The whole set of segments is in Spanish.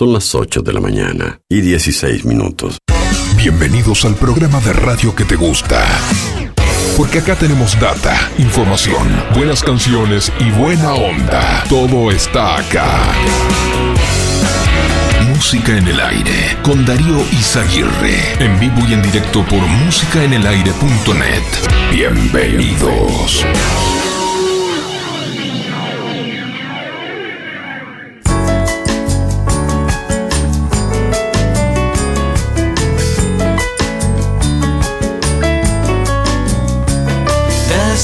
Son las 8:16 a.m. Bienvenidos al programa de radio que te gusta. Porque acá tenemos data, información, buenas canciones y buena onda. Todo está acá. Música en el aire con Darío Izaguirre. En vivo y en directo por músicaenelaire.net. Bienvenidos.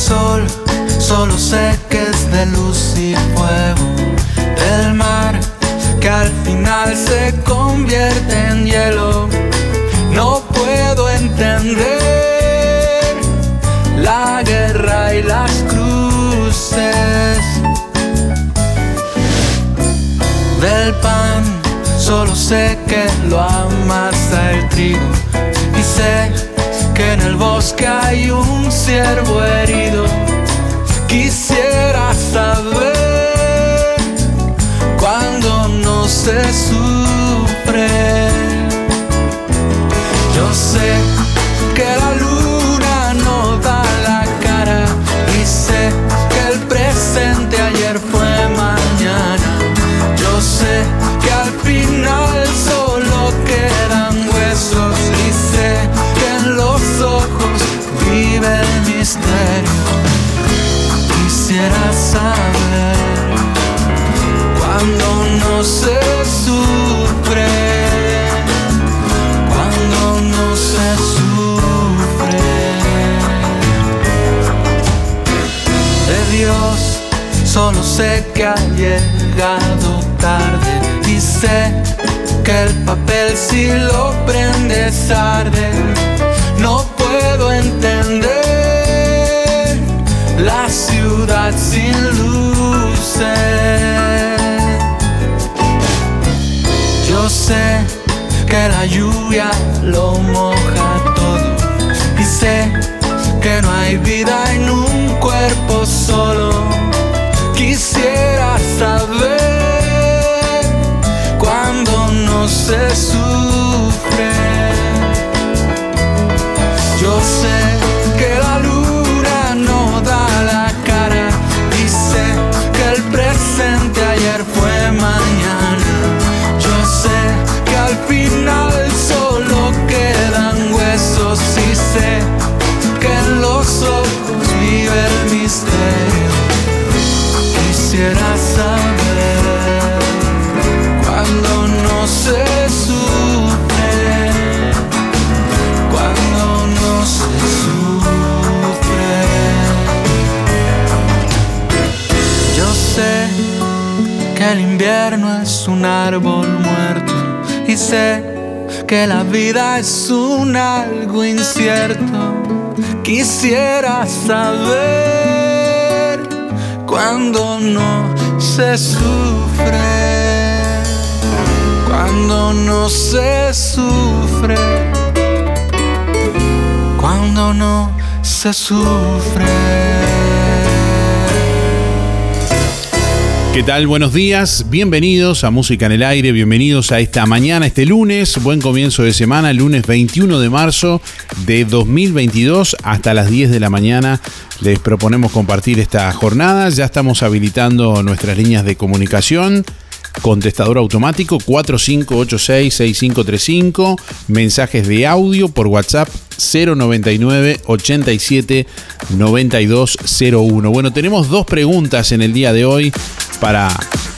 Sol, solo sé que es de luz y fuego. Del mar, que al final se convierte en hielo. No puedo entender la guerra y las cruces. Del pan, solo sé que lo amasa el trigo. Y sé que en el bosque hay un ciervo herido. Quisiera saber cuándo no se sufre. Yo sé que la luna no da la cara y sé que el presente ayer fue mañana. Yo sé que al final solo quedan huesos y sé los ojos vive el misterio. Quisiera saber cuando no se sufre, cuando no se sufre. De Dios solo sé que ha llegado tarde y sé que el papel si lo prendes arde. No puedo entender la ciudad sin luces. Yo sé que la lluvia lo moja todo y sé que no hay vida en un cuerpo solo. Quisiera saber cuándo no se sufre. Yo sé que la luna no da la cara y sé que el presente ayer fue mañana. Yo sé que al final solo quedan huesos y sé que en los ojos vive el misterio. Quisiera saber cuando no se sufre, cuando se sufre. Yo sé que el invierno es un árbol muerto y sé que la vida es un algo incierto. Quisiera saber cuando no se sufre, cuando no se sufre, cuando no se sufre. ¿Qué tal? Buenos días, bienvenidos a Música en el Aire, bienvenidos a esta mañana, este lunes, buen comienzo de semana, lunes 21 de marzo de 2022, hasta las 10 de la mañana. Les proponemos compartir esta jornada, ya estamos habilitando nuestras líneas de comunicación. Contestador automático 4586-6535, mensajes de audio por WhatsApp 099-87-9201. Bueno, tenemos dos preguntas en el día de hoy para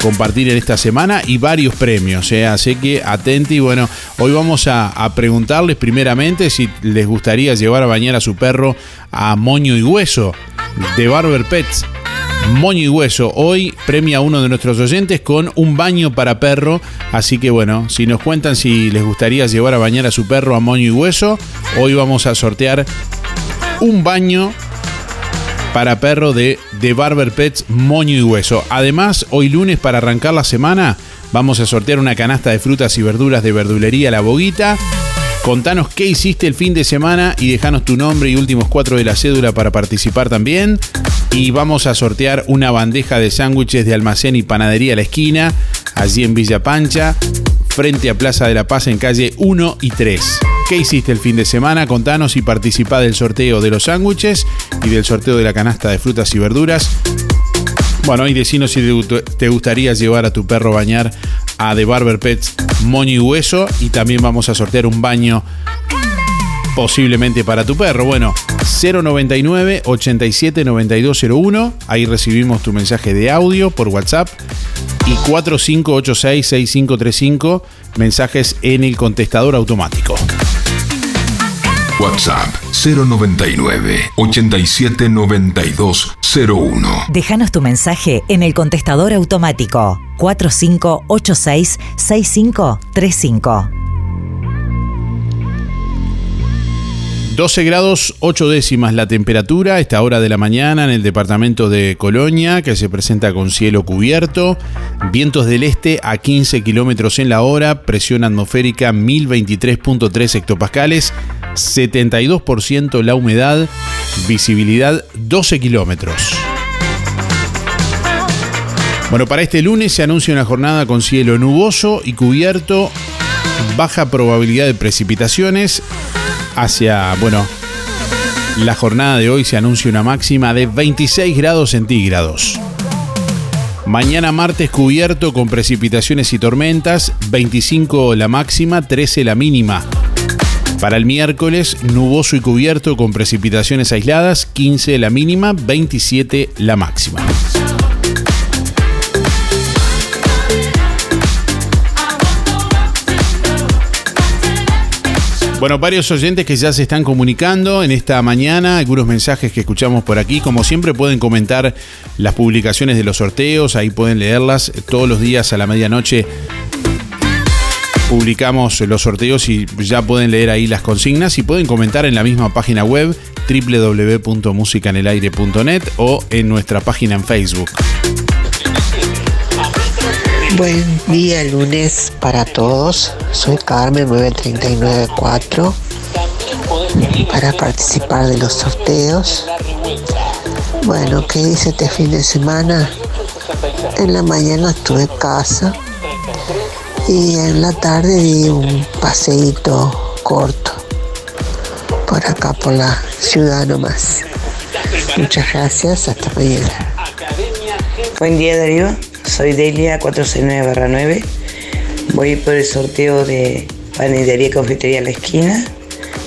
compartir en esta semana y varios premios, así que atenti. Bueno, hoy vamos a preguntarles primeramente si les gustaría llevar a bañar a su perro a Moño y Hueso de Barber Pets. Moño y Hueso hoy premia a uno de nuestros oyentes con un baño para perro, así que bueno, si nos cuentan si les gustaría llevar a bañar a su perro a Moño y Hueso, hoy vamos a sortear un baño para perro de Barber Pets Moño y Hueso. Además, hoy lunes, para arrancar la semana, vamos a sortear una canasta de frutas y verduras de verdulería La Boguita. Contanos qué hiciste el fin de semana y dejanos tu nombre y últimos 4 de la cédula para participar también. Y vamos a sortear una bandeja de sándwiches de Almacén y Panadería a la Esquina, allí en Villa Pancha. frente a Plaza de la Paz en calle 1 y 3. ¿Qué hiciste el fin de semana? Contanos y participá del sorteo de los sándwiches y del sorteo de la canasta de frutas y verduras. Bueno, y decinos si te gustaría llevar a tu perro a bañar a The Barber Pets Moño y Hueso, y también vamos a sortear un baño posiblemente para tu perro. Bueno, 099 87 9201, ahí recibimos tu mensaje de audio por WhatsApp, y 4586 6535, mensajes en el contestador automático. WhatsApp 099 87 92 01. Déjanos tu mensaje en el contestador automático 4586 6535. 12 grados 8 décimas la temperatura a esta hora de la mañana en el departamento de Colonia, que se presenta con cielo cubierto, vientos del este a 15 kilómetros en la hora, presión atmosférica 1023.3 hectopascales, 72% la humedad, visibilidad 12 kilómetros. Bueno, para este lunes se anuncia una jornada con cielo nuboso y cubierto, baja probabilidad de precipitaciones. Hacia, bueno, la jornada de hoy se anuncia una máxima de 26 grados centígrados. Mañana martes cubierto con precipitaciones y tormentas, 25 la máxima, 13 la mínima. Para el miércoles, nuboso y cubierto con precipitaciones aisladas, 15 la mínima, 27 la máxima. Bueno, varios oyentes que ya se están comunicando en esta mañana, algunos mensajes que escuchamos por aquí. Como siempre pueden comentar las publicaciones de los sorteos, ahí pueden leerlas todos los días a la medianoche. Publicamos los sorteos y ya pueden leer ahí las consignas y pueden comentar en la misma página web www.musicaenelaire.net o en nuestra página en Facebook. Buen día, lunes para todos. Soy Carmen 9394 para participar de los sorteos. Bueno, ¿qué hice este fin de semana? En la mañana estuve en casa y en la tarde di un paseíto corto por acá por la ciudad nomás. Muchas gracias, hasta mañana. Buen día, Darío. Soy Delia 469-9. Voy por el sorteo de panadería y confitería La Esquina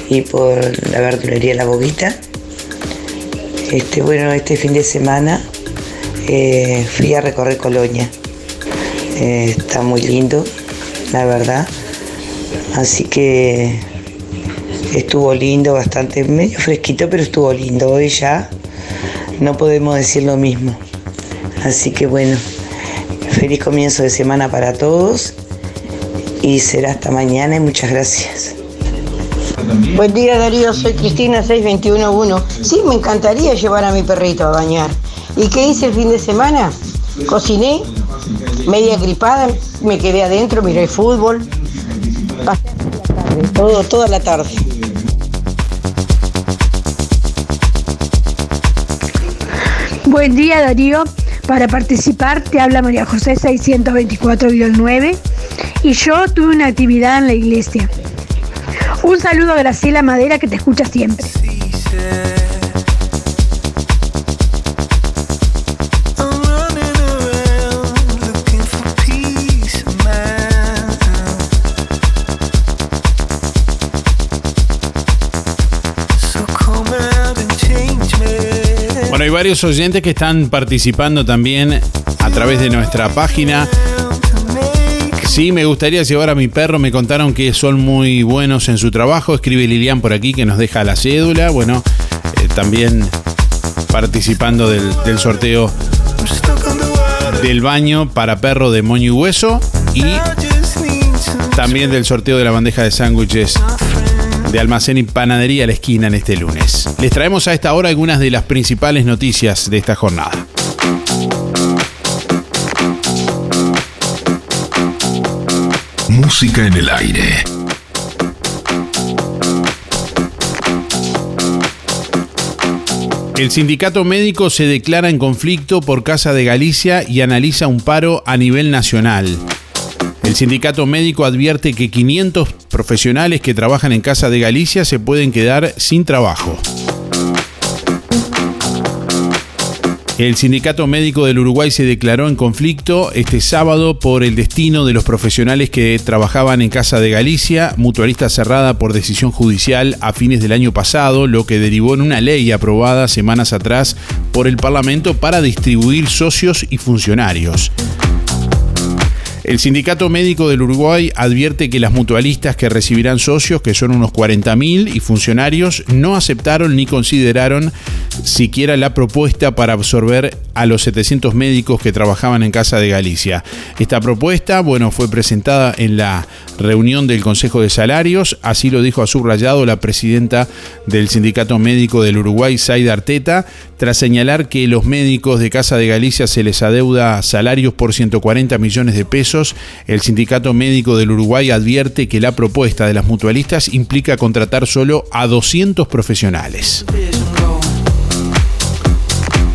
y por la verdulería La Boguita. Este fin de semana fui a recorrer Colonia. Está muy lindo, la verdad. Así que estuvo lindo, bastante medio fresquito, pero estuvo lindo. Hoy ya no podemos decir lo mismo. Así que bueno. Feliz comienzo de semana para todos y será hasta mañana y muchas gracias. Buen día, Darío, soy Cristina 621-1. Sí, me encantaría llevar a mi perrito a bañar. ¿Y qué hice el fin de semana? Cociné, media gripada, me quedé adentro, miré fútbol. Pasé la tarde, toda la tarde. Buen día, Darío. Para participar te habla María José 624-9 y yo tuve una actividad en la iglesia. Un saludo a Graciela Madera, que te escucha siempre. Hay varios oyentes que están participando también a través de nuestra página. Sí, me gustaría llevar a mi perro, me contaron que son muy buenos en su trabajo. Escribe Lilian por aquí, que nos deja la cédula. Bueno, también participando del sorteo del baño para perro de Moño y Hueso, y también del sorteo de la bandeja de sándwiches de almacén y panadería La Esquina en este lunes. Les traemos a esta hora algunas de las principales noticias de esta jornada. Música en el aire. El Sindicato Médico se declara en conflicto por Casa de Galicia y analiza un paro a nivel nacional. El sindicato médico advierte que 500 profesionales que trabajan en Casa de Galicia se pueden quedar sin trabajo. El Sindicato Médico del Uruguay se declaró en conflicto este sábado por el destino de los profesionales que trabajaban en Casa de Galicia, mutualista cerrada por decisión judicial a fines del año pasado, lo que derivó en una ley aprobada semanas atrás por el Parlamento para distribuir socios y funcionarios. El Sindicato Médico del Uruguay advierte que las mutualistas que recibirán socios, que son unos 40.000, y funcionarios, no aceptaron ni consideraron siquiera la propuesta para absorber a los 700 médicos que trabajaban en Casa de Galicia. Esta propuesta, fue presentada en la reunión del Consejo de Salarios, así lo dijo a Subrayado la presidenta del Sindicato Médico del Uruguay, Saida Arteta, tras señalar que los médicos de Casa de Galicia se les adeuda salarios por 140 millones de pesos. El Sindicato Médico del Uruguay advierte que la propuesta de las mutualistas implica contratar solo a 200 profesionales.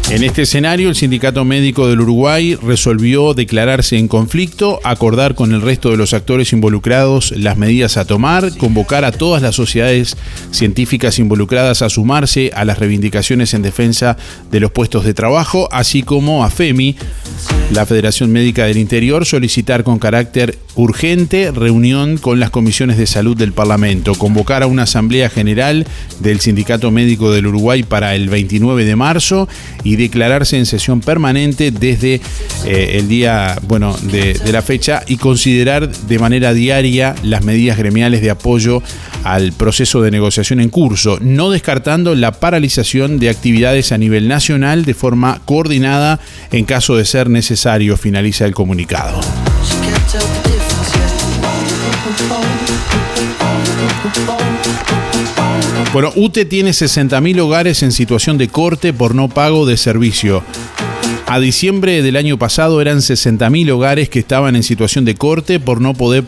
En este escenario, el Sindicato Médico del Uruguay resolvió declararse en conflicto, acordar con el resto de los actores involucrados las medidas a tomar, convocar a todas las sociedades científicas involucradas a sumarse a las reivindicaciones en defensa de los puestos de trabajo, así como a FEMI, la Federación Médica del Interior, solicitar con carácter urgente reunión con las comisiones de salud del Parlamento, convocar a una asamblea general del Sindicato Médico del Uruguay para el 29 de marzo y declararse en sesión permanente desde el día de la fecha y considerar de manera diaria las medidas gremiales de apoyo al proceso de negociación en curso, no descartando la paralización de actividades a nivel nacional de forma coordinada en caso de ser necesario, finaliza el comunicado. UTE tiene 60.000 hogares en situación de corte por no pago de servicio. A diciembre del año pasado eran 60.000 hogares que estaban en situación de corte por no poder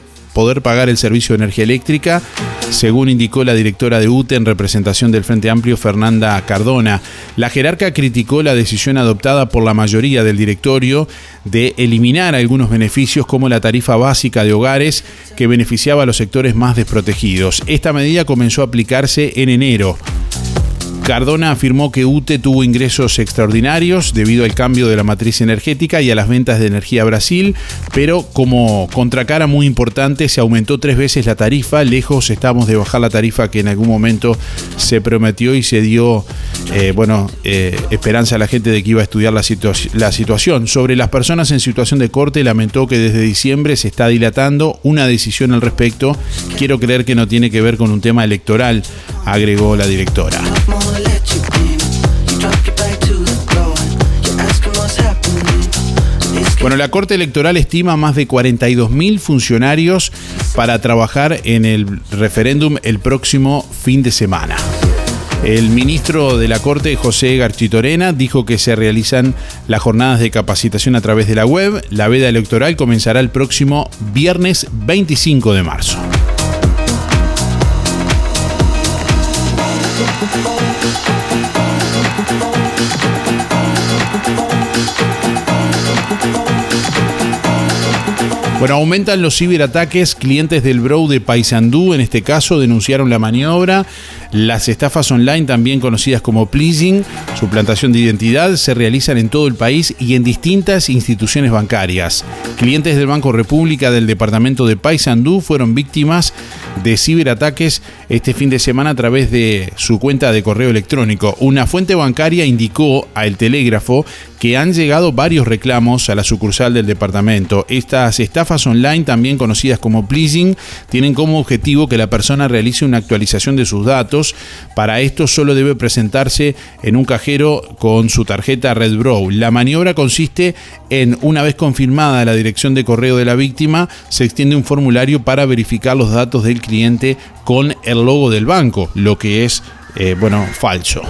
pagar el servicio de energía eléctrica, según indicó la directora de UTE en representación del Frente Amplio, Fernanda Cardona. La jerarca criticó la decisión adoptada por la mayoría del directorio de eliminar algunos beneficios como la tarifa básica de hogares que beneficiaba a los sectores más desprotegidos. Esta medida comenzó a aplicarse en enero. Cardona afirmó que UTE tuvo ingresos extraordinarios debido al cambio de la matriz energética y a las ventas de energía a Brasil, pero como contracara muy importante se aumentó 3 veces la tarifa, lejos estamos de bajar la tarifa que en algún momento se prometió y se dio esperanza a la gente de que iba a estudiar la situación. Sobre las personas en situación de corte, lamentó que desde diciembre se está dilatando una decisión al respecto. Quiero creer que no tiene que ver con un tema electoral, agregó la directora. La Corte Electoral estima más de 42.000 funcionarios para trabajar en el referéndum el próximo fin de semana. El ministro de la Corte, José Garchitorena, dijo que se realizan las jornadas de capacitación a través de la web. La veda electoral comenzará el próximo viernes 25 de marzo. Aumentan los ciberataques. Clientes del Brou de Paysandú, en este caso, denunciaron la maniobra. Las estafas online, también conocidas como phishing, suplantación de identidad, se realizan en todo el país y en distintas instituciones bancarias. Clientes del Banco República del departamento de Paysandú fueron víctimas de ciberataques este fin de semana a través de su cuenta de correo electrónico. Una fuente bancaria indicó a El Telégrafo que han llegado varios reclamos a la sucursal del departamento. Estas estafas online, también conocidas como phishing, tienen como objetivo que la persona realice una actualización de sus datos. Para esto solo debe presentarse en un cajero con su tarjeta Red Brou. La maniobra consiste en, una vez confirmada la dirección de correo de la víctima, se extiende un formulario para verificar los datos del cliente con el logo del banco, lo que es, falso.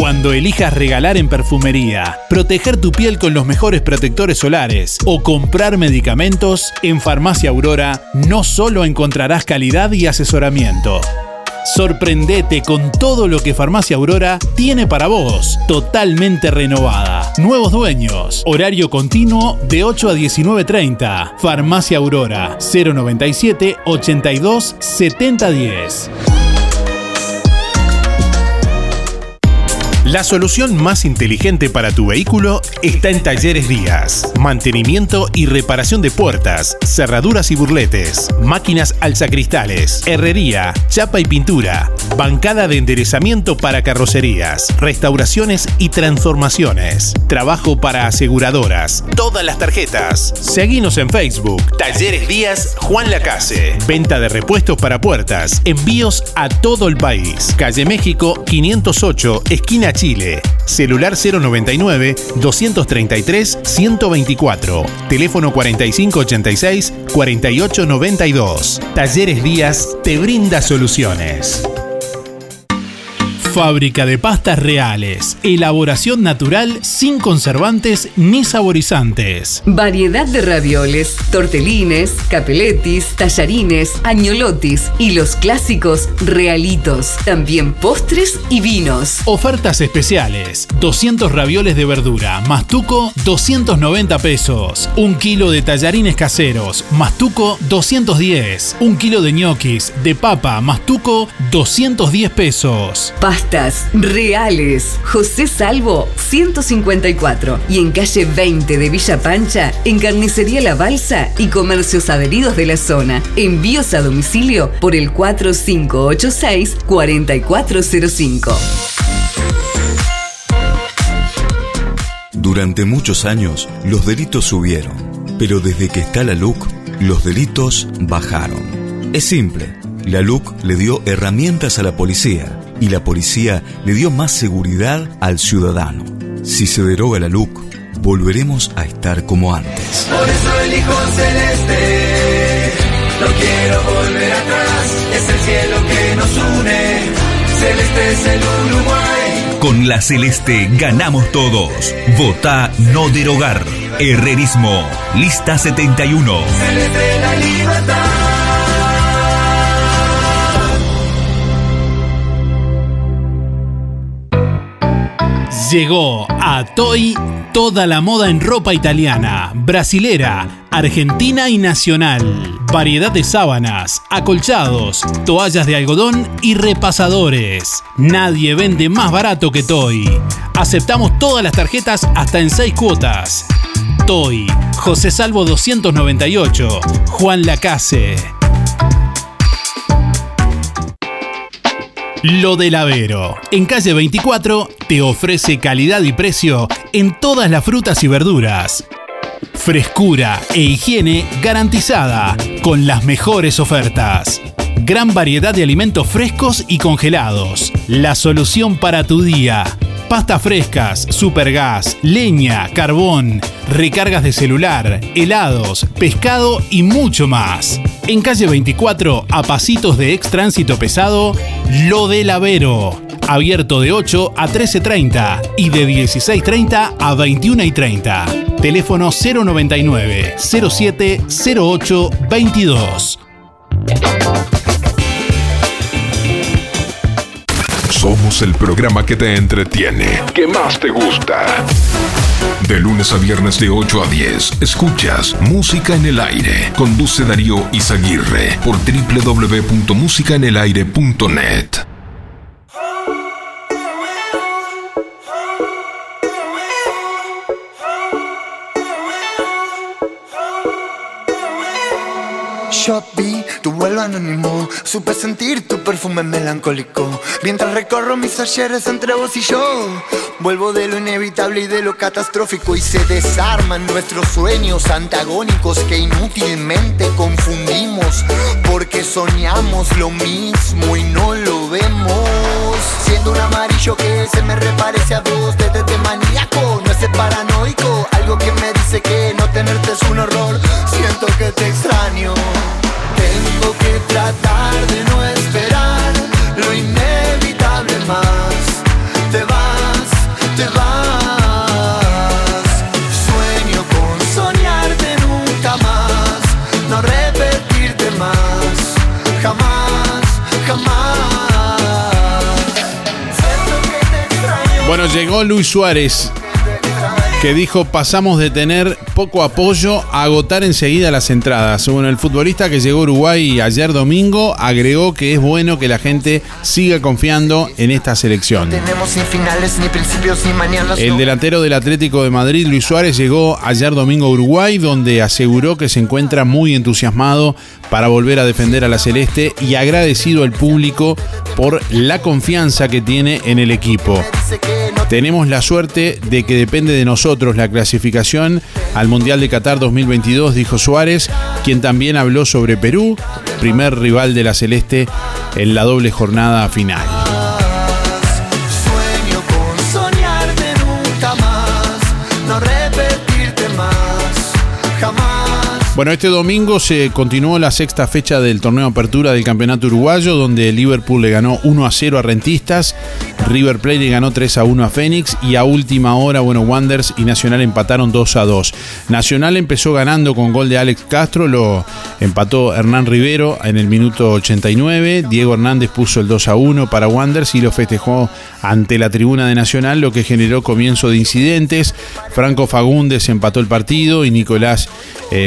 Cuando elijas regalar en perfumería, proteger tu piel con los mejores protectores solares o comprar medicamentos, en Farmacia Aurora no solo encontrarás calidad y asesoramiento. Sorprendete con todo lo que Farmacia Aurora tiene para vos. Totalmente renovada, nuevos dueños, horario continuo de 8 a 19:30. Farmacia Aurora, 097 82 70 10. La solución más inteligente para tu vehículo está en Talleres Díaz. Mantenimiento y reparación de puertas, cerraduras y burletes, máquinas alzacristales, herrería, chapa y pintura, bancada de enderezamiento para carrocerías, restauraciones y transformaciones, trabajo para aseguradoras, todas las tarjetas. Seguinos en Facebook, Talleres Díaz Juan Lacase. Venta de repuestos para puertas, envíos a todo el país. Calle México 508, esquina Chile, celular 099 233 124, teléfono 4586 4892. Talleres Díaz te brinda soluciones. Fábrica de pastas reales. Elaboración natural sin conservantes ni saborizantes. Variedad de ravioles, tortelines, capeletis, tallarines, agnolotis y los clásicos realitos. También postres y vinos. Ofertas especiales. 200 ravioles de verdura más tuco, 290 pesos. 1 kilo de tallarines caseros más tuco, 210. 1 kilo de ñoquis de papa más tuco, 210 pesos. Pastas reales. José Salvo, 154. Y en calle 20 de Villa Pancha, en Carnicería La Balsa y comercios adheridos de la zona. Envíos a domicilio por el 4586-4405. Durante muchos años, los delitos subieron. Pero desde que está la LUC, los delitos bajaron. Es simple. La LUC le dio herramientas a la policía. Y la policía le dio más seguridad al ciudadano. Si se deroga la LUC, volveremos a estar como antes. Por eso elijo Celeste, no quiero volver atrás. Es el cielo que nos une, Celeste es el Uruguay. Con la Celeste ganamos todos. Votá no derogar. Herrerismo, lista 71. Celeste la libertad. Llegó a TOY toda la moda en ropa italiana, brasilera, argentina y nacional. Variedad de sábanas, acolchados, toallas de algodón y repasadores. Nadie vende más barato que TOY. Aceptamos todas las tarjetas hasta en 6 cuotas. TOY, José Salvo 298, Juan Lacase. Lo de la Vero, en calle 24, te ofrece calidad y precio en todas las frutas y verduras. Frescura e higiene garantizada, con las mejores ofertas. Gran variedad de alimentos frescos y congelados. La solución para tu día. Pastas frescas, supergas, leña, carbón, recargas de celular, helados, pescado y mucho más. En calle 24, a pasitos de extránsito pesado, Lo de la Vero. Abierto de 8 a 13:30 y de 16:30 a 21:30. Teléfono 099 07 08 22. Somos el programa que te entretiene, que más te gusta. De lunes a viernes de 8 a 10, escuchas Música en el Aire. Conduce Darío Izaguirre por www.musicaenelaire.net. Yo vi tu vuelo anónimo, supe sentir tu perfume melancólico. Mientras recorro mis ayeres entre vos y yo, vuelvo de lo inevitable y de lo catastrófico. Y se desarman nuestros sueños antagónicos que inútilmente confundimos, porque soñamos lo mismo y no lo vemos. Siendo un amarillo que se me reparece a vos, desde maníaco, no es paranoico. Algo que me dice que no tenerte es un horror. Siento que te extraño. Tengo que tratar de no esperar lo inevitable más. Te vas. Bueno, llegó Luis Suárez, que dijo: pasamos de tener poco apoyo a agotar enseguida las entradas. Bueno, el futbolista que llegó a Uruguay ayer domingo agregó que es bueno que la gente siga confiando en esta selección. El delantero del Atlético de Madrid, Luis Suárez, llegó ayer domingo a Uruguay, donde aseguró que se encuentra muy entusiasmado para volver a defender a la Celeste y agradecido al público por la confianza que tiene en el equipo. Tenemos la suerte de que depende de nosotros la clasificación al Mundial de Qatar 2022, dijo Suárez, quien también habló sobre Perú, primer rival de la Celeste en la doble jornada final. Bueno, este domingo se continuó la sexta fecha del torneo Apertura del Campeonato Uruguayo, donde Liverpool le ganó 1-0 a Rentistas, River Plate le ganó 3-1 a Fénix y a última hora, bueno, Wanderers y Nacional empataron 2-2. Nacional empezó ganando con gol de Alex Castro, lo empató Hernán Rivero en el minuto 89, Diego Hernández puso el 2-1 para Wanderers y lo festejó ante la tribuna de Nacional, lo que generó comienzo de incidentes. Franco Fagundes empató el partido y Nicolás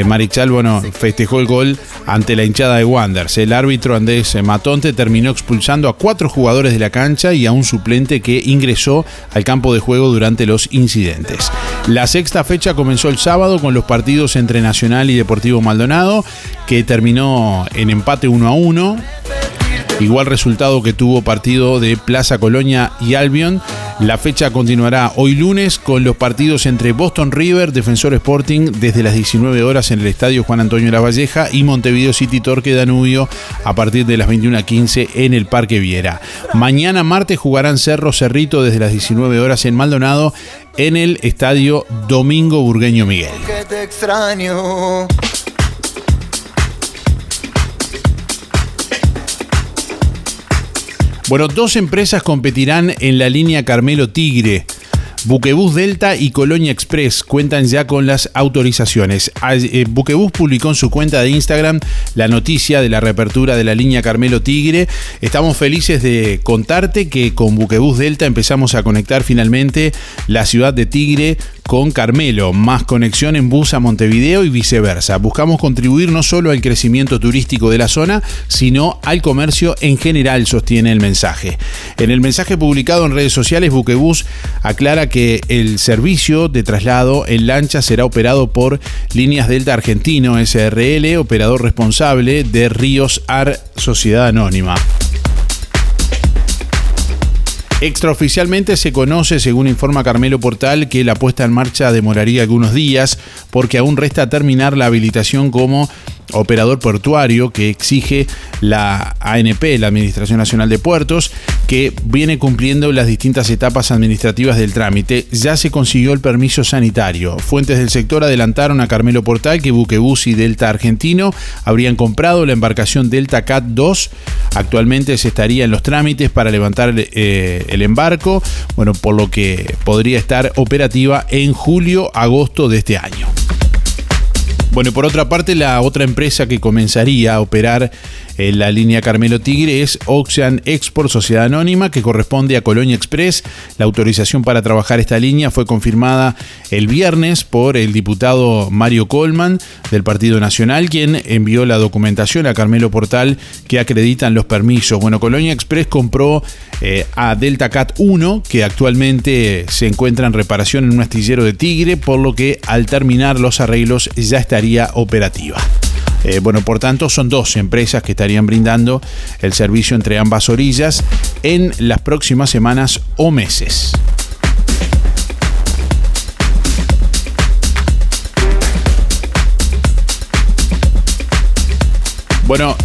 Marichal, bueno, festejó el gol ante la hinchada de Wanderers. El árbitro Andrés Matonte terminó expulsando a 4 jugadores de la cancha y a un suplente que ingresó al campo de juego durante los incidentes. La sexta fecha comenzó el sábado con los partidos entre Nacional y Deportivo Maldonado, que terminó en empate 1-1. Igual resultado que tuvo partido de Plaza Colonia y Albion. La fecha continuará hoy lunes con los partidos entre Boston River, Defensor Sporting, desde las 19 horas en el Estadio Juan Antonio Lavalleja, y Montevideo City Torque Danubio a partir de las 21:15 en el Parque Viera. Mañana martes jugarán Cerro Cerrito desde las 19 horas en Maldonado en el Estadio Domingo Burgueño Miguel. Que te extraño. Bueno, 2 empresas competirán en la línea Carmelo Tigre. Buquebus Delta y Colonia Express cuentan ya con las autorizaciones. Buquebus publicó en su cuenta de Instagram la noticia de la reapertura de la línea Carmelo Tigre. Estamos felices de contarte que con Buquebus Delta empezamos a conectar finalmente la ciudad de Tigre con Carmelo, más conexión en bus a Montevideo y viceversa. Buscamos contribuir no solo al crecimiento turístico de la zona, sino al comercio en general, sostiene el mensaje. En el mensaje publicado en redes sociales, Buquebus aclara que el servicio de traslado en lancha será operado por Líneas Delta Argentino SRL, operador responsable de Ríos AR Sociedad Anónima. Extraoficialmente se conoce, según informa Carmelo Portal, que la puesta en marcha demoraría algunos días porque aún resta terminar la habilitación como operador portuario que exige la ANP, la Administración Nacional de Puertos, que viene cumpliendo las distintas etapas administrativas del trámite. Ya se consiguió el permiso sanitario. Fuentes del sector adelantaron a Carmelo Portal que Buquebus y Delta Argentino habrían comprado la embarcación Delta Cat 2. Actualmente se estaría en los trámites para levantar el embarco, bueno, por lo que podría estar operativa en julio-agosto de este año. Bueno, por otra parte, la otra empresa que comenzaría a operar en la línea Carmelo Tigre es Ocean Export Sociedad Anónima, que corresponde a Colonia Express. La autorización para trabajar esta línea fue confirmada el viernes por el diputado Mario Colman del Partido Nacional, quien envió la documentación a Carmelo Portal que acreditan los permisos. Bueno, Colonia Express compró a Delta Cat 1, que actualmente se encuentra en reparación en un astillero de Tigre, por lo que al terminar los arreglos ya estaría operativa. Bueno, por tanto, son 2 empresas que estarían brindando el servicio entre ambas orillas en las próximas semanas o meses. Bueno,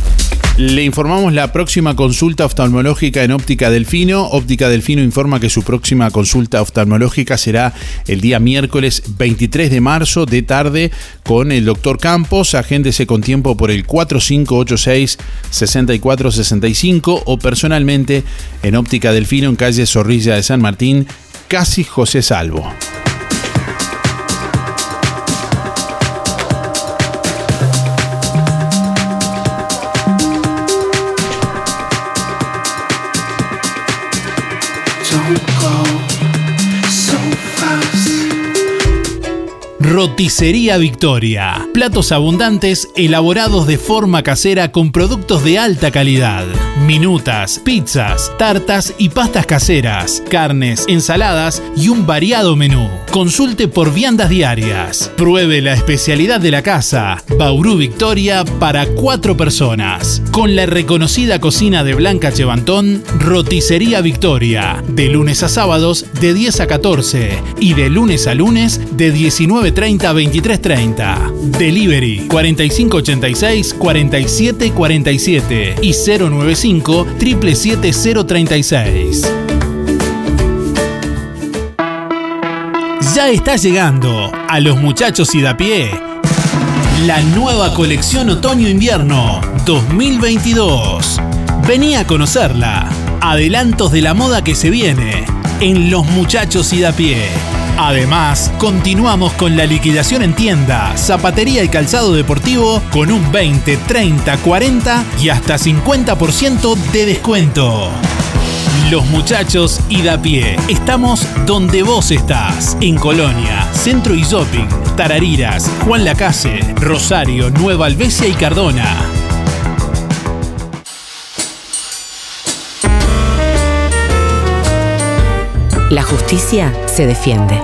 le informamos la próxima consulta oftalmológica en Óptica Delfino. Óptica Delfino informa que su próxima consulta oftalmológica será el día miércoles 23 de marzo de tarde con el doctor Campos. Agéndese con tiempo por el 4586-6465 o personalmente en Óptica Delfino en calle Zorrilla de San Martín, casi José Salvo. Don't go. Rotisería Victoria. Platos abundantes elaborados de forma casera con productos de alta calidad. Minutas, pizzas, tartas y pastas caseras, carnes, ensaladas y un variado menú. Consulte por viandas diarias. Pruebe la especialidad de la casa, Bauru Victoria para 4 personas. Con la reconocida cocina de Blanca Chevantón, Rotisería Victoria. De lunes a sábados de 10 a 14 y de lunes a lunes de 19:30 a 23:30. Delivery 4586-4747 y 095-77036. Ya está llegando a Los Muchachos y da pie la nueva colección Otoño-Invierno 2022. Vení a conocerla. Adelantos de la moda que se viene en Los Muchachos y da pie. Además, continuamos con la liquidación en tienda, zapatería y calzado deportivo con un 20, 30, 40 y hasta 50% de descuento. Los Muchachos y da pie. Estamos donde vos estás. En Colonia, Centro y Shopping, Tarariras, Juan Lacase, Rosario, Nueva Alvesia y Cardona. La justicia se defiende.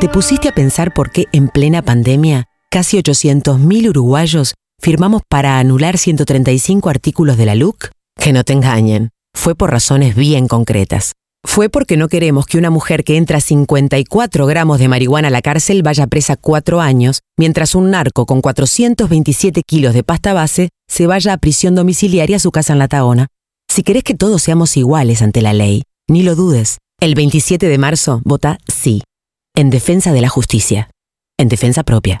¿Te pusiste a pensar por qué en plena pandemia casi 800.000 uruguayos firmamos para anular 135 artículos de la LUC? Que no te engañen, fue por razones bien concretas. Fue porque no queremos que una mujer que entra 54 gramos de marihuana a la cárcel vaya presa 4 años, mientras un narco con 427 kilos de pasta base se vaya a prisión domiciliaria a su casa en La Tahona. Si querés que todos seamos iguales ante la ley, ni lo dudes. El 27 de marzo, vota sí. En defensa de la justicia. En defensa propia.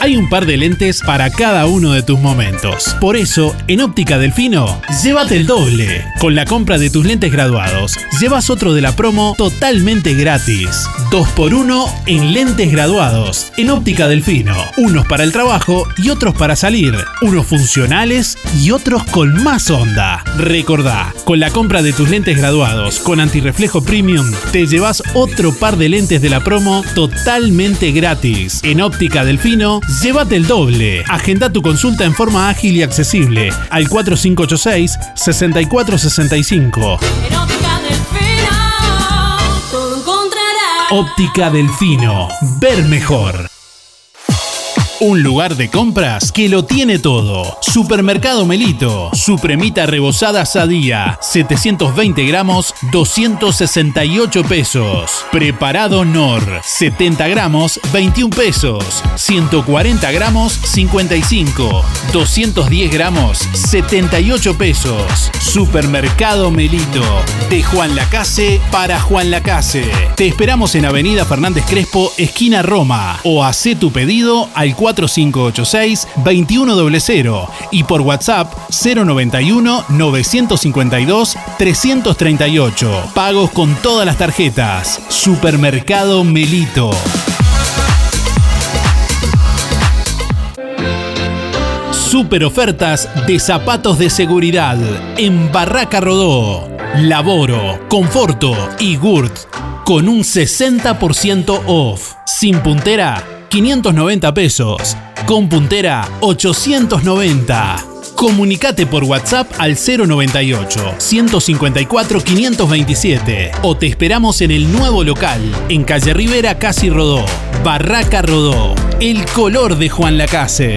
Hay un par de lentes para cada uno de tus momentos. Por eso, en Óptica Delfino, llévate el doble. Con la compra de tus lentes graduados, llevas otro de la promo totalmente gratis. 2x1 en lentes graduados, en Óptica Delfino. Unos para el trabajo y otros para salir. Unos funcionales y otros con más onda. Recordá, con la compra de tus lentes graduados con antirreflejo premium, te llevas otro par de lentes de la promo totalmente gratis. En Óptica Delfino, llévate el doble. Agenda tu consulta en forma ágil y accesible al 4586-6465. En Óptica Delfino, todo encontrarás. Óptica Delfino. Ver mejor. Un lugar de compras que lo tiene todo. Supermercado Melito. Supremita rebozada Sadía, 720 gramos, 268 pesos. Preparado Nor, 70 gramos, 21 pesos. 140 gramos, 55. 210 gramos, 78 pesos. Supermercado Melito. De Juan Lacase para Juan Lacase. Te esperamos en Avenida Fernández Crespo, esquina Roma. O hacé tu pedido al 4586-2100 y por WhatsApp 091-952-338. Pagos con todas las tarjetas. Supermercado Melito. Super ofertas de zapatos de seguridad en Barraca Rodó, Laboro, Conforto y Gurt con un 60% off. Sin puntera, 590 pesos. Con puntera, 890. Comunicate por WhatsApp al 098-154-527 o te esperamos en el nuevo local, en Calle Rivera, Casi Rodó. Barraca Rodó, el color de Juan Lacase.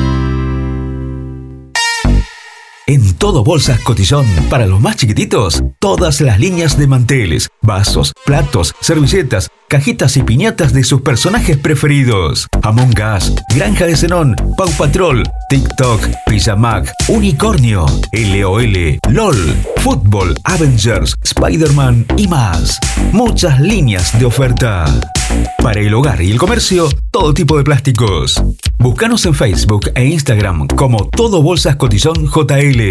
En Todo Bolsas Cotillón, para los más chiquititos, todas las líneas de manteles, vasos, platos, servilletas, cajitas y piñatas de sus personajes preferidos. Among Us, Granja de Zenón, Paw Patrol, TikTok, Pijamac, Unicornio, LOL, LOL, Fútbol, Avengers, Spider-Man y más. Muchas líneas de oferta. Para el hogar y el comercio, todo tipo de plásticos. Búscanos en Facebook e Instagram como Todo Bolsas Cotillón JL.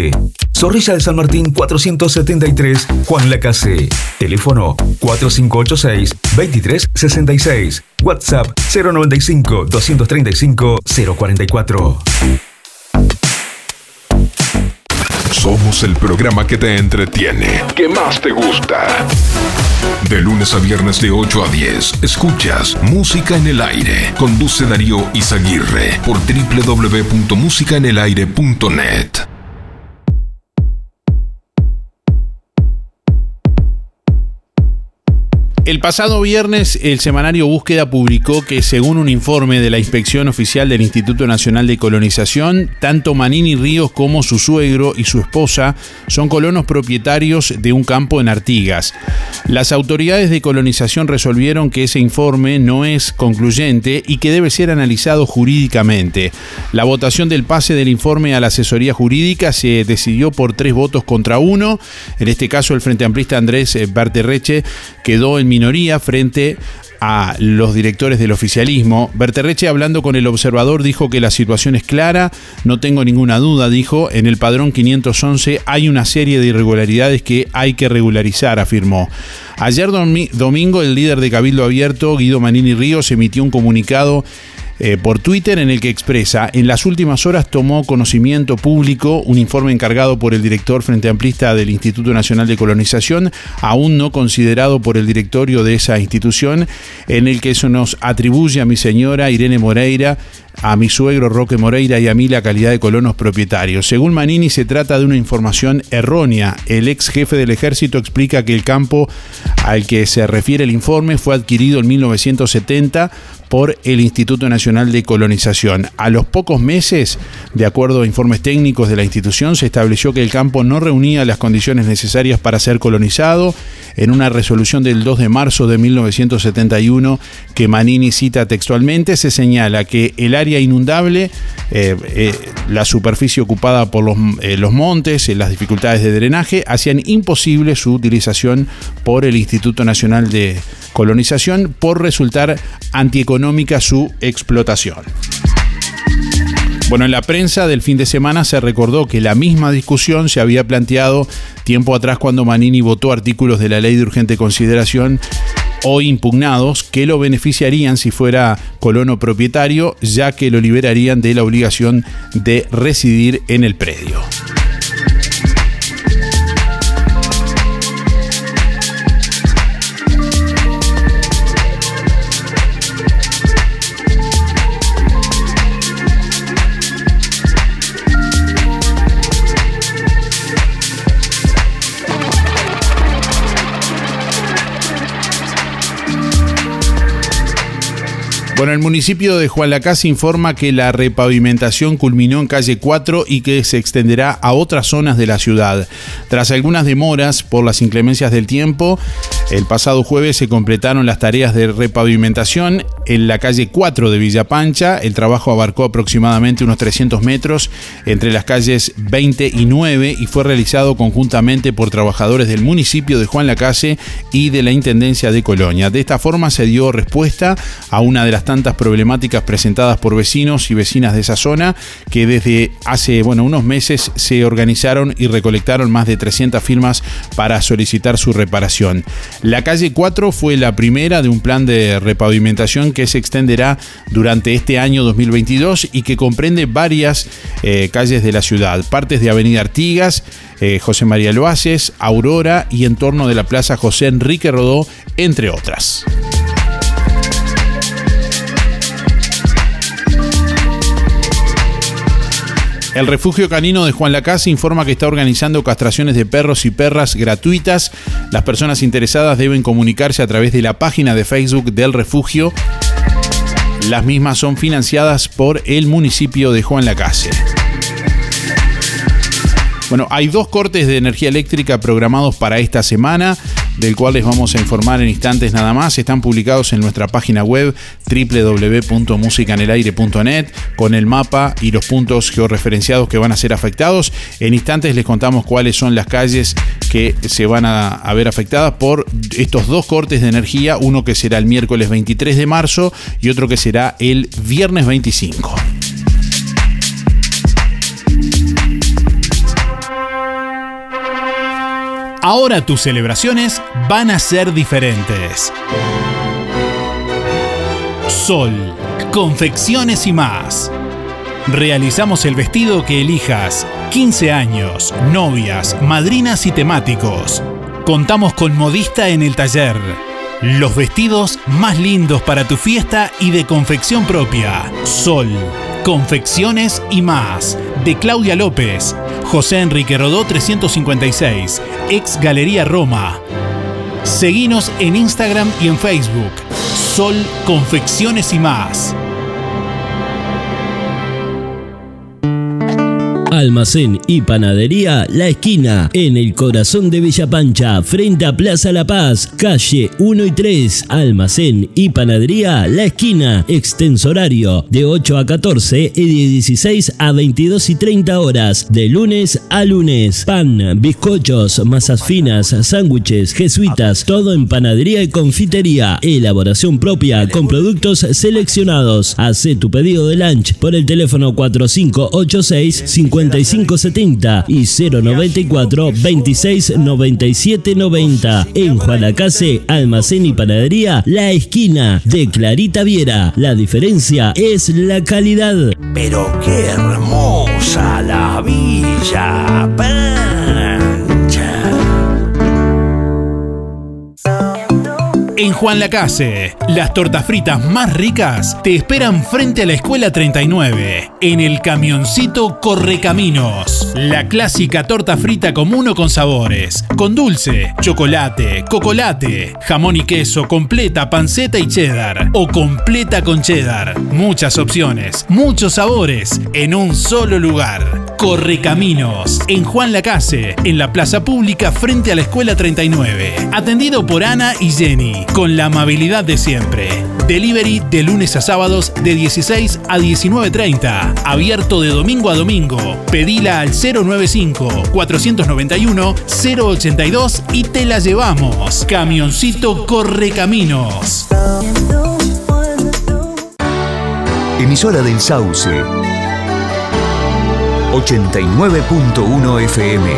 Zorrilla de San Martín 473, Juan Lacase. Teléfono 4586-2366. WhatsApp 095-235-044. Somos el programa que te entretiene, que más te gusta. De lunes a viernes de 8 a 10, escuchas Música en el Aire. Conduce Darío Izaguirre por www.musicaenelaire.net. El pasado viernes, el semanario Búsqueda publicó que, según un informe de la Inspección Oficial del Instituto Nacional de Colonización, tanto Manini Ríos como su suegro y su esposa son colonos propietarios de un campo en Artigas. Las autoridades de colonización resolvieron que ese informe no es concluyente y que debe ser analizado jurídicamente. La votación del pase del informe a la asesoría jurídica se decidió por 3 votos contra 1. En este caso, el Frente Amplista Andrés Berterreche quedó en minoría frente a los directores del oficialismo. Berterreche, hablando con El Observador, dijo que la situación es clara, no tengo ninguna duda, dijo, en el padrón 511 hay una serie de irregularidades que hay que regularizar, afirmó. Ayer domingo, el líder de Cabildo Abierto, Guido Manini Ríos, emitió un comunicado por Twitter en el que expresa: en las últimas horas tomó conocimiento público un informe encargado por el director frenteamplista del Instituto Nacional de Colonización, aún no considerado por el directorio de esa institución, en el que eso nos atribuye a mi señora Irene Moreira, a mi suegro Roque Moreira y a mí la calidad de colonos propietarios. Según Manini, se trata de una información errónea. El ex jefe del ejército explica que el campo al que se refiere el informe fue adquirido en 1970 por el Instituto Nacional de Colonización. A los pocos meses, de acuerdo a informes técnicos de la institución, se estableció que el campo no reunía las condiciones necesarias para ser colonizado. En una resolución del 2 de marzo de 1971, que Manini cita textualmente, se señala que el área inundable, la superficie ocupada por los montes, las dificultades de drenaje, hacían imposible su utilización por el Instituto Nacional de Colonización, por resultar antieconómica su explotación. Bueno, en la prensa del fin de semana se recordó que la misma discusión se había planteado tiempo atrás cuando Manini votó artículos de la Ley de Urgente Consideración, hoy impugnados, que lo beneficiarían si fuera colono propietario, ya que lo liberarían de la obligación de residir en el predio. Bueno, el municipio de Juan Lacase informa que la repavimentación culminó en calle 4 y que se extenderá a otras zonas de la ciudad. Tras algunas demoras por las inclemencias del tiempo, el pasado jueves se completaron las tareas de repavimentación en la calle 4 de Villa Pancha. El trabajo abarcó aproximadamente unos 300 metros entre las calles 20 y 9 y fue realizado conjuntamente por trabajadores del municipio de Juan Lacase y de la Intendencia de Colonia. De esta forma se dio respuesta a una de las tantas problemáticas presentadas por vecinos y vecinas de esa zona, que desde hace unos meses se organizaron y recolectaron más de 300 firmas para solicitar su reparación. La calle 4 fue la primera de un plan de repavimentación que se extenderá durante este año 2022 y que comprende varias calles de la ciudad, partes de Avenida Artigas, José María Loaces, Aurora y entorno de la Plaza José Enrique Rodó, entre otras. El refugio canino de Juan Lacase informa que está organizando castraciones de perros y perras gratuitas. Las personas interesadas deben comunicarse a través de la página de Facebook del refugio. Las mismas son financiadas por el municipio de Juan Lacase. Bueno, hay dos cortes de energía eléctrica programados para esta semana, del cual les vamos a informar en instantes nada más. Están publicados en nuestra página web www.musicaenelaire.net con el mapa y los puntos georreferenciados que van a ser afectados. En instantes les contamos cuáles son las calles que se van a ver afectadas por estos dos cortes de energía, uno que será el miércoles 23 de marzo y otro que será el viernes 25. Ahora tus celebraciones van a ser diferentes. Sol, confecciones y más. Realizamos el vestido que elijas. 15 años, novias, madrinas y temáticos. Contamos con modista en el taller. Los vestidos más lindos para tu fiesta y de confección propia. Sol, confecciones y más. De Claudia López, José Enrique Rodó 356, ex Galería Roma. Seguinos en Instagram y en Facebook. Sol, confecciones y más. Almacén y Panadería La Esquina, en el corazón de Villa Pancha, frente a Plaza La Paz, calle 1 y 3. Almacén y Panadería La Esquina, extenso horario de 8 a 14 y de 16 a 22 y 30 horas, de lunes a lunes. Pan, bizcochos, masas finas, sándwiches, jesuitas, todo en panadería y confitería. Elaboración propia con productos seleccionados. Hacé tu pedido de lunch por el teléfono 4586-5570 y 094-269790. En Juan Lacase, Almacén y Panadería La Esquina, de Clarita Viera. La diferencia es la calidad. Pero qué hermosa la Villa Pancha. En Juan Lacase, las tortas fritas más ricas te esperan frente a la Escuela 39, en el camioncito Correcaminos. La clásica torta frita común o con sabores, con dulce, chocolate, cocolate, jamón y queso, completa, panceta y cheddar, o completa con cheddar. Muchas opciones, muchos sabores, en un solo lugar. Correcaminos, en Juan Lacase, en la plaza pública frente a la Escuela 39. Atendido por Ana y Jenny, con la amabilidad de siempre. Delivery de lunes a sábados de 16 a 19:30. Abierto de domingo a domingo. Pedila al 095-491-082 y te la llevamos. Camioncito Correcaminos. Emisora del Sauce. 89.1 FM.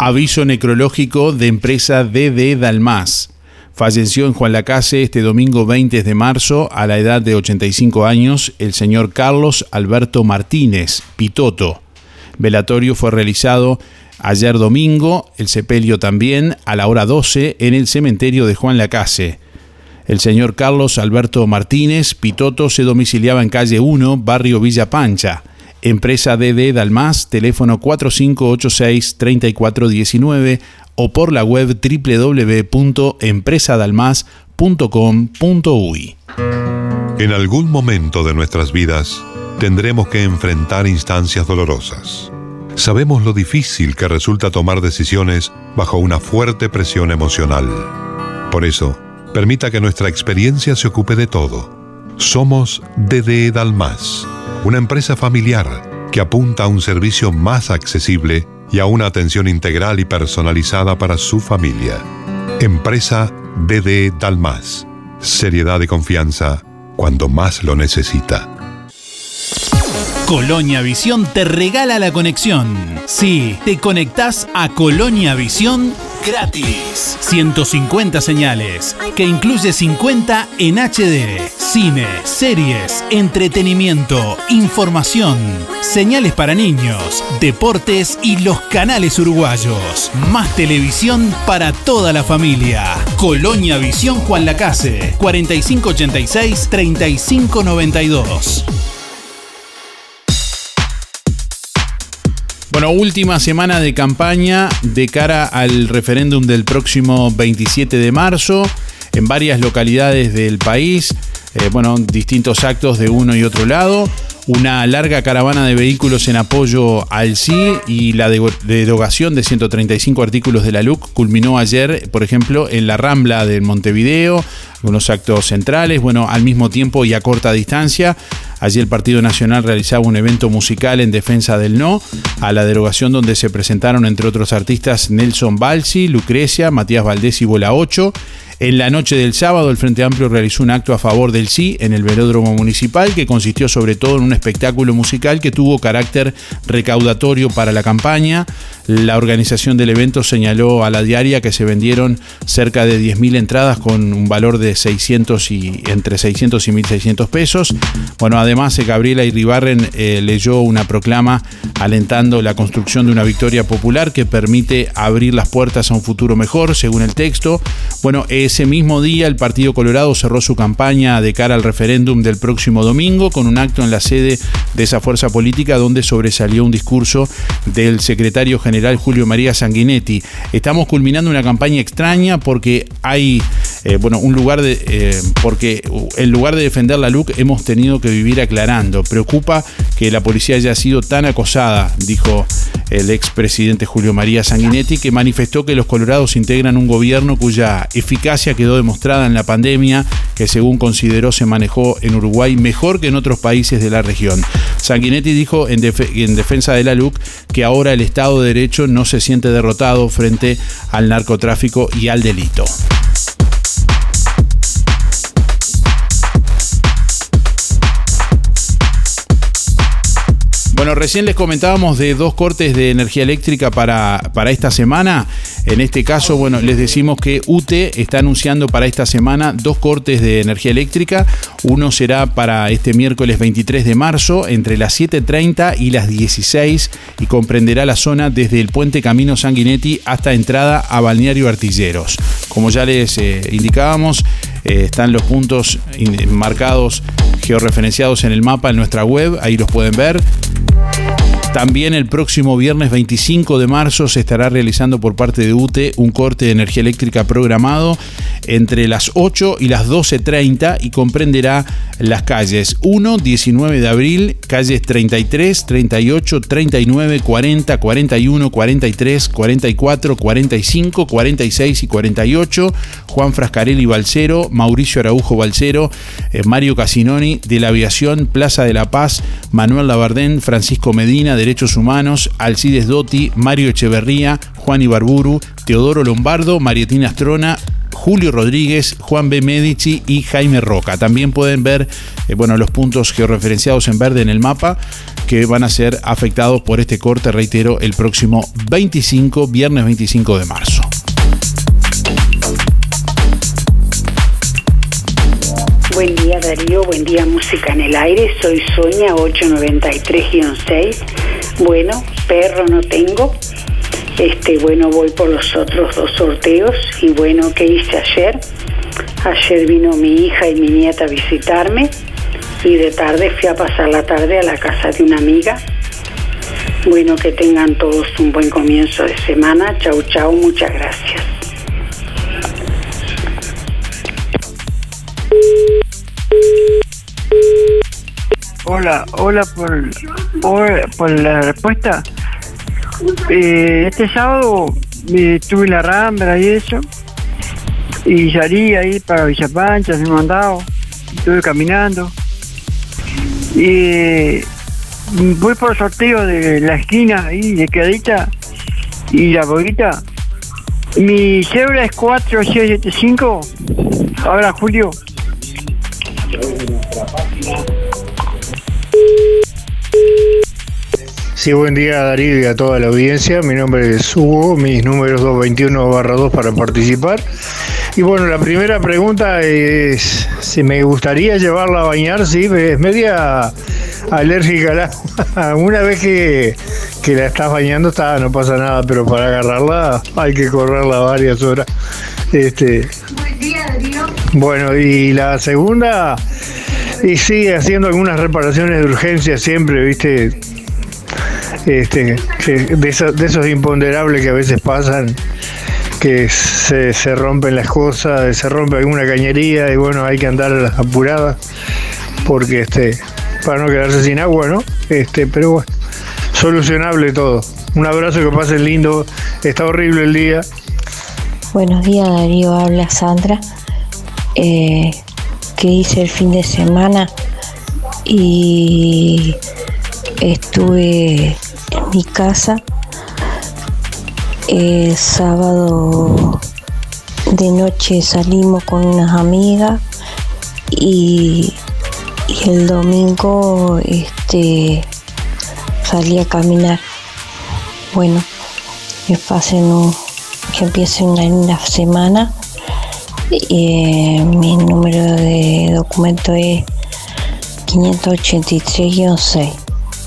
Aviso necrológico de empresa D.D. Dalmás. Falleció en Juan Lacase este domingo 20 de marzo, a la edad de 85 años, el señor Carlos Alberto Martínez Pitoto. Velatorio fue realizado ayer domingo, el sepelio también, a la hora 12, en el cementerio de Juan Lacase. El señor Carlos Alberto Martínez Pitoto se domiciliaba en calle 1, barrio Villa Pancha. Empresa D.D. Dalmás, teléfono 4586-3419 o por la web www.empresadalmás.com.uy. En algún momento de nuestras vidas tendremos que enfrentar instancias dolorosas. Sabemos lo difícil que resulta tomar decisiones bajo una fuerte presión emocional. Por eso, permita que nuestra experiencia se ocupe de todo. Somos D.D. Dalmás, una empresa familiar que apunta a un servicio más accesible y a una atención integral y personalizada para su familia. Empresa D.D. Dalmás. Seriedad y confianza cuando más lo necesita. Colonia Visión te regala la conexión. Sí, te conectás a Colonia Visión gratis. 150 señales, que incluye 50 en HD. Cine, series, entretenimiento, información, señales para niños, deportes y los canales uruguayos. Más televisión para toda la familia. Colonia Visión Juan Lacase, 4586-3592. Bueno, última semana de campaña de cara al referéndum del próximo 27 de marzo en varias localidades del país. Distintos actos de uno y otro lado. una larga caravana de vehículos en apoyo al sí, y la derogación de 135 artículos de la LUC culminó ayer, por ejemplo, en la Rambla de Montevideo, algunos actos centrales, bueno, al mismo tiempo y a corta distancia. Allí el Partido Nacional realizaba un evento musical en defensa del no a la derogación, donde se presentaron, entre otros artistas, Nelson Balsi, Lucrecia, Matías Valdés y Bola 8. En la noche del sábado, el Frente Amplio realizó un acto a favor del sí en el Velódromo Municipal, que consistió sobre todo en un espectáculo musical que tuvo carácter recaudatorio para la campaña. La organización del evento señaló a La Diaria que se vendieron cerca de 10.000 entradas con un valor de 600 y entre 600 y 1.600 pesos. Bueno, además, Gabriela Iribarren leyó una proclama alentando la construcción de una victoria popular que permite abrir las puertas a un futuro mejor, según el texto. Bueno, ese mismo día el Partido Colorado cerró su campaña de cara al referéndum del próximo domingo con un acto en la sede de esa fuerza política, donde sobresalió un discurso del secretario general Julio María Sanguinetti. Estamos culminando una campaña extraña porque hay, porque en lugar de defender la LUC hemos tenido que vivir aclarando. Preocupa que la policía haya sido tan acosada, dijo el expresidente Julio María Sanguinetti, que manifestó que los colorados integran un gobierno cuya eficacia quedó demostrada en la pandemia, que según consideró se manejó en Uruguay mejor que en otros países de la región. Sanguinetti dijo en defensa de la LUC que ahora el Estado de Derecho no se siente derrotado frente al narcotráfico y al delito. Bueno, recién les comentábamos de dos cortes de energía eléctrica para esta semana. En este caso, bueno, les decimos que UTE está anunciando para esta semana dos cortes de energía eléctrica. Uno será para este miércoles 23 de marzo entre las 7:30 y las 16 y comprenderá la zona desde el puente Camino Sanguinetti hasta entrada a Balneario Artilleros. Como ya les indicábamos, están los puntos marcados, georreferenciados en el mapa en nuestra web, ahí los pueden ver. También el próximo viernes 25 de marzo se estará realizando por parte de UTE un corte de energía eléctrica programado entre las 8 y las 12:30 y comprenderá las calles 1, 19 de abril, calles 33, 38, 39, 40, 41, 43, 44, 45, 46 y 48, Juan Frascarelli Balcero, Mauricio Araujo Balcero, Mario Casinoni de la Aviación, Plaza de la Paz, Manuel Labardén, Francisco Medina de Derechos Humanos, Alcides Dotti, Mario Echeverría, Juan Ibarburu, Teodoro Lombardo, Marietina Astrona, Julio Rodríguez, Juan B. Medici y Jaime Roca. También pueden ver los puntos georreferenciados en verde en el mapa que van a ser afectados por este corte, reitero, el próximo viernes 25 de marzo. Buen día Darío, buen día Música en el Aire, soy Sonia 893-6. Bueno, perro no tengo, voy por los otros dos sorteos y bueno, ¿qué hice ayer? Ayer vino mi hija y mi nieta a visitarme y de tarde fui a pasar la tarde a la casa de una amiga. Bueno, que tengan todos un buen comienzo de semana, chau chau, muchas gracias. Hola por la respuesta. Este sábado estuve en la Rambla y eso, y salí ahí para Villa Pancha, me mandado, estuve caminando. Voy por el sorteo de la esquina ahí, de Quedita y la Boguita. Mi cédula es 4675, ahora Julio. Sí, buen día Darío y a toda la audiencia, mi nombre es Hugo, mis números 221-2 para participar. Y bueno, la primera pregunta es si me gustaría llevarla a bañar, sí, es media alérgica al agua. Una vez que la estás bañando no pasa nada, pero para agarrarla hay que correrla varias horas. Buen día Darío. Bueno, y la segunda, y sí, haciendo algunas reparaciones de urgencia siempre, ¿viste? De esos imponderables que a veces pasan, que se rompen las cosas, se rompe alguna cañería y bueno, hay que andar apurada porque para no quedarse sin agua, ¿no? Pero bueno, solucionable todo. Un abrazo, que pasen lindo. Está horrible el día. Buenos días, Darío. Habla Sandra. ¿Qué hice el fin de semana? Y estuve en mi casa el sábado de noche, salimos con unas amigas y el domingo salí a caminar. Bueno, que empiece una linda semana. Mi número de documento es 583-6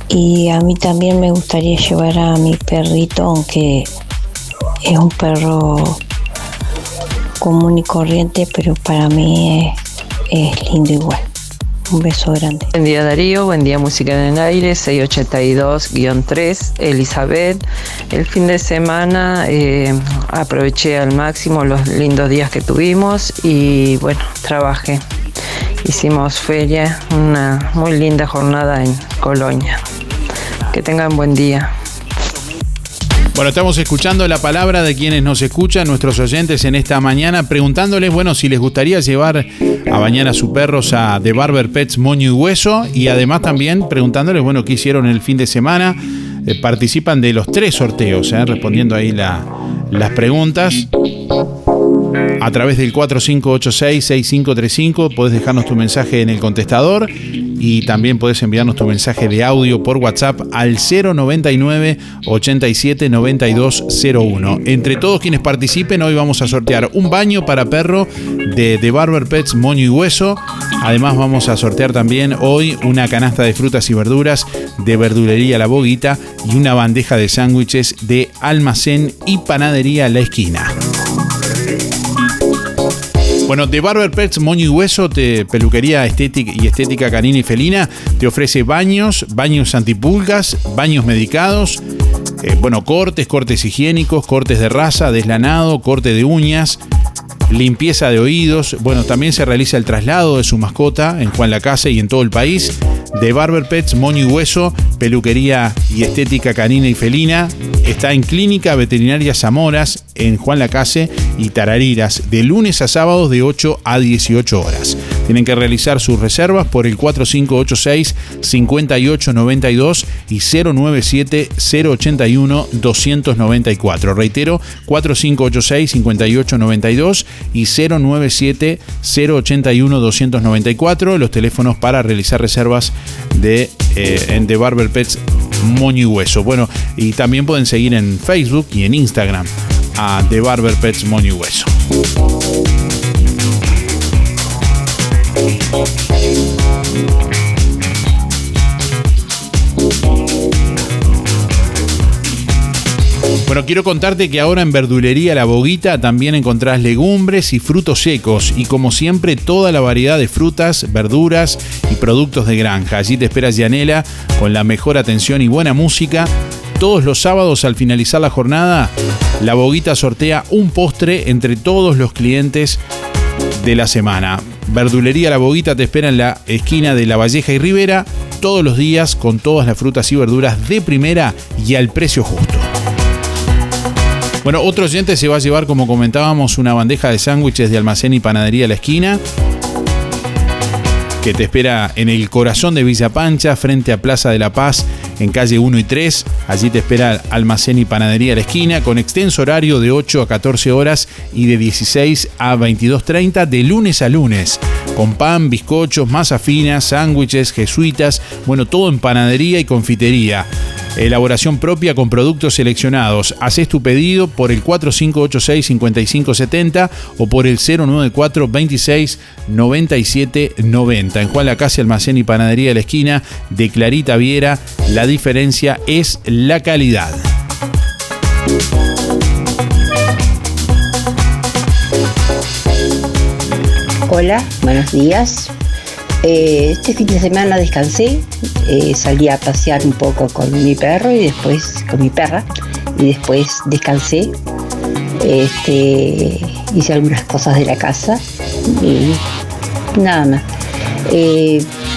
y a mí también me gustaría llevar a mi perrito, aunque es un perro común y corriente, pero para mí es lindo igual. Un beso grande. Buen día, Darío. Buen día, Música en el Aire, 682-3, Elizabeth. El fin de semana aproveché al máximo los lindos días que tuvimos y bueno, trabajé. Hicimos feria, una muy linda jornada en Colonia. Que tengan buen día. Bueno, estamos escuchando la palabra de quienes nos escuchan, nuestros oyentes en esta mañana, preguntándoles, bueno, si les gustaría llevar a bañar a sus perros a The Barber Pets Moño y Hueso, y además también preguntándoles, bueno, qué hicieron el fin de semana. Participan de los tres sorteos, respondiendo ahí las preguntas. A través del 4586-6535 podés dejarnos tu mensaje en el contestador y también podés enviarnos tu mensaje de audio por WhatsApp al 099-879201. Entre todos quienes participen, hoy vamos a sortear un baño para perro de The Barber Pets Moño y Hueso. Además vamos a sortear también hoy una canasta de frutas y verduras de Verdulería La Boguita y una bandeja de sándwiches de Almacén y Panadería La Esquina. Bueno, The Barber Pets Moño y Hueso, peluquería estética y estética canina y felina, te ofrece baños antipulgas, baños medicados, cortes higiénicos, cortes de raza, deslanado, corte de uñas, limpieza de oídos. Bueno, también se realiza el traslado de su mascota en Juan Lacase y en todo el país. The Barber Pets Moño y Hueso, peluquería y estética canina y felina, está en Clínica Veterinaria Zamoras, en Juan Lacase y Tarariras, de lunes a sábados de 8 a 18 horas. Tienen que realizar sus reservas por el 4586-5892 y 097-081-294. Reitero, 4586-5892 y 097-081-294. Los teléfonos para realizar reservas en The Barber Pets Moño y Hueso. Bueno, y también pueden seguir en Facebook y en Instagram a The Barber Pets Moño y Hueso. Bueno, quiero contarte que ahora en Verdulería La Boguita también encontrás legumbres y frutos secos y, como siempre, toda la variedad de frutas, verduras y productos de granja. Allí te espera Yanela con la mejor atención y buena música. Todos los sábados, al finalizar la jornada, La Boguita sortea un postre entre todos los clientes de la semana. Verdulería La Boguita te espera en la esquina de La Valleja y Rivera todos los días, con todas las frutas y verduras de primera y al precio justo. Bueno, otro oyente se va a llevar, como comentábamos, una bandeja de sándwiches de Almacén y Panadería La Esquina, que te espera en el corazón de Villa Pancha, frente a Plaza de la Paz, en calle 1 y 3. Allí te espera Almacén y Panadería La Esquina, con extenso horario de 8 a 14 horas y de 16 a 22:30 de lunes a lunes, con pan, bizcochos, masa fina, sándwiches, jesuitas, bueno, todo en panadería y confitería. Elaboración propia con productos seleccionados. Haces tu pedido por el 4586-5570 o por el 094-26-9790. En Juan Lacase, Almacén y Panadería de La Esquina, de Clarita Viera. La diferencia es la calidad. Hola, buenos días. Este fin de semana descansé, salí a pasear un poco con mi perro y después con mi perra, y después descansé, hice algunas cosas de la casa y nada más.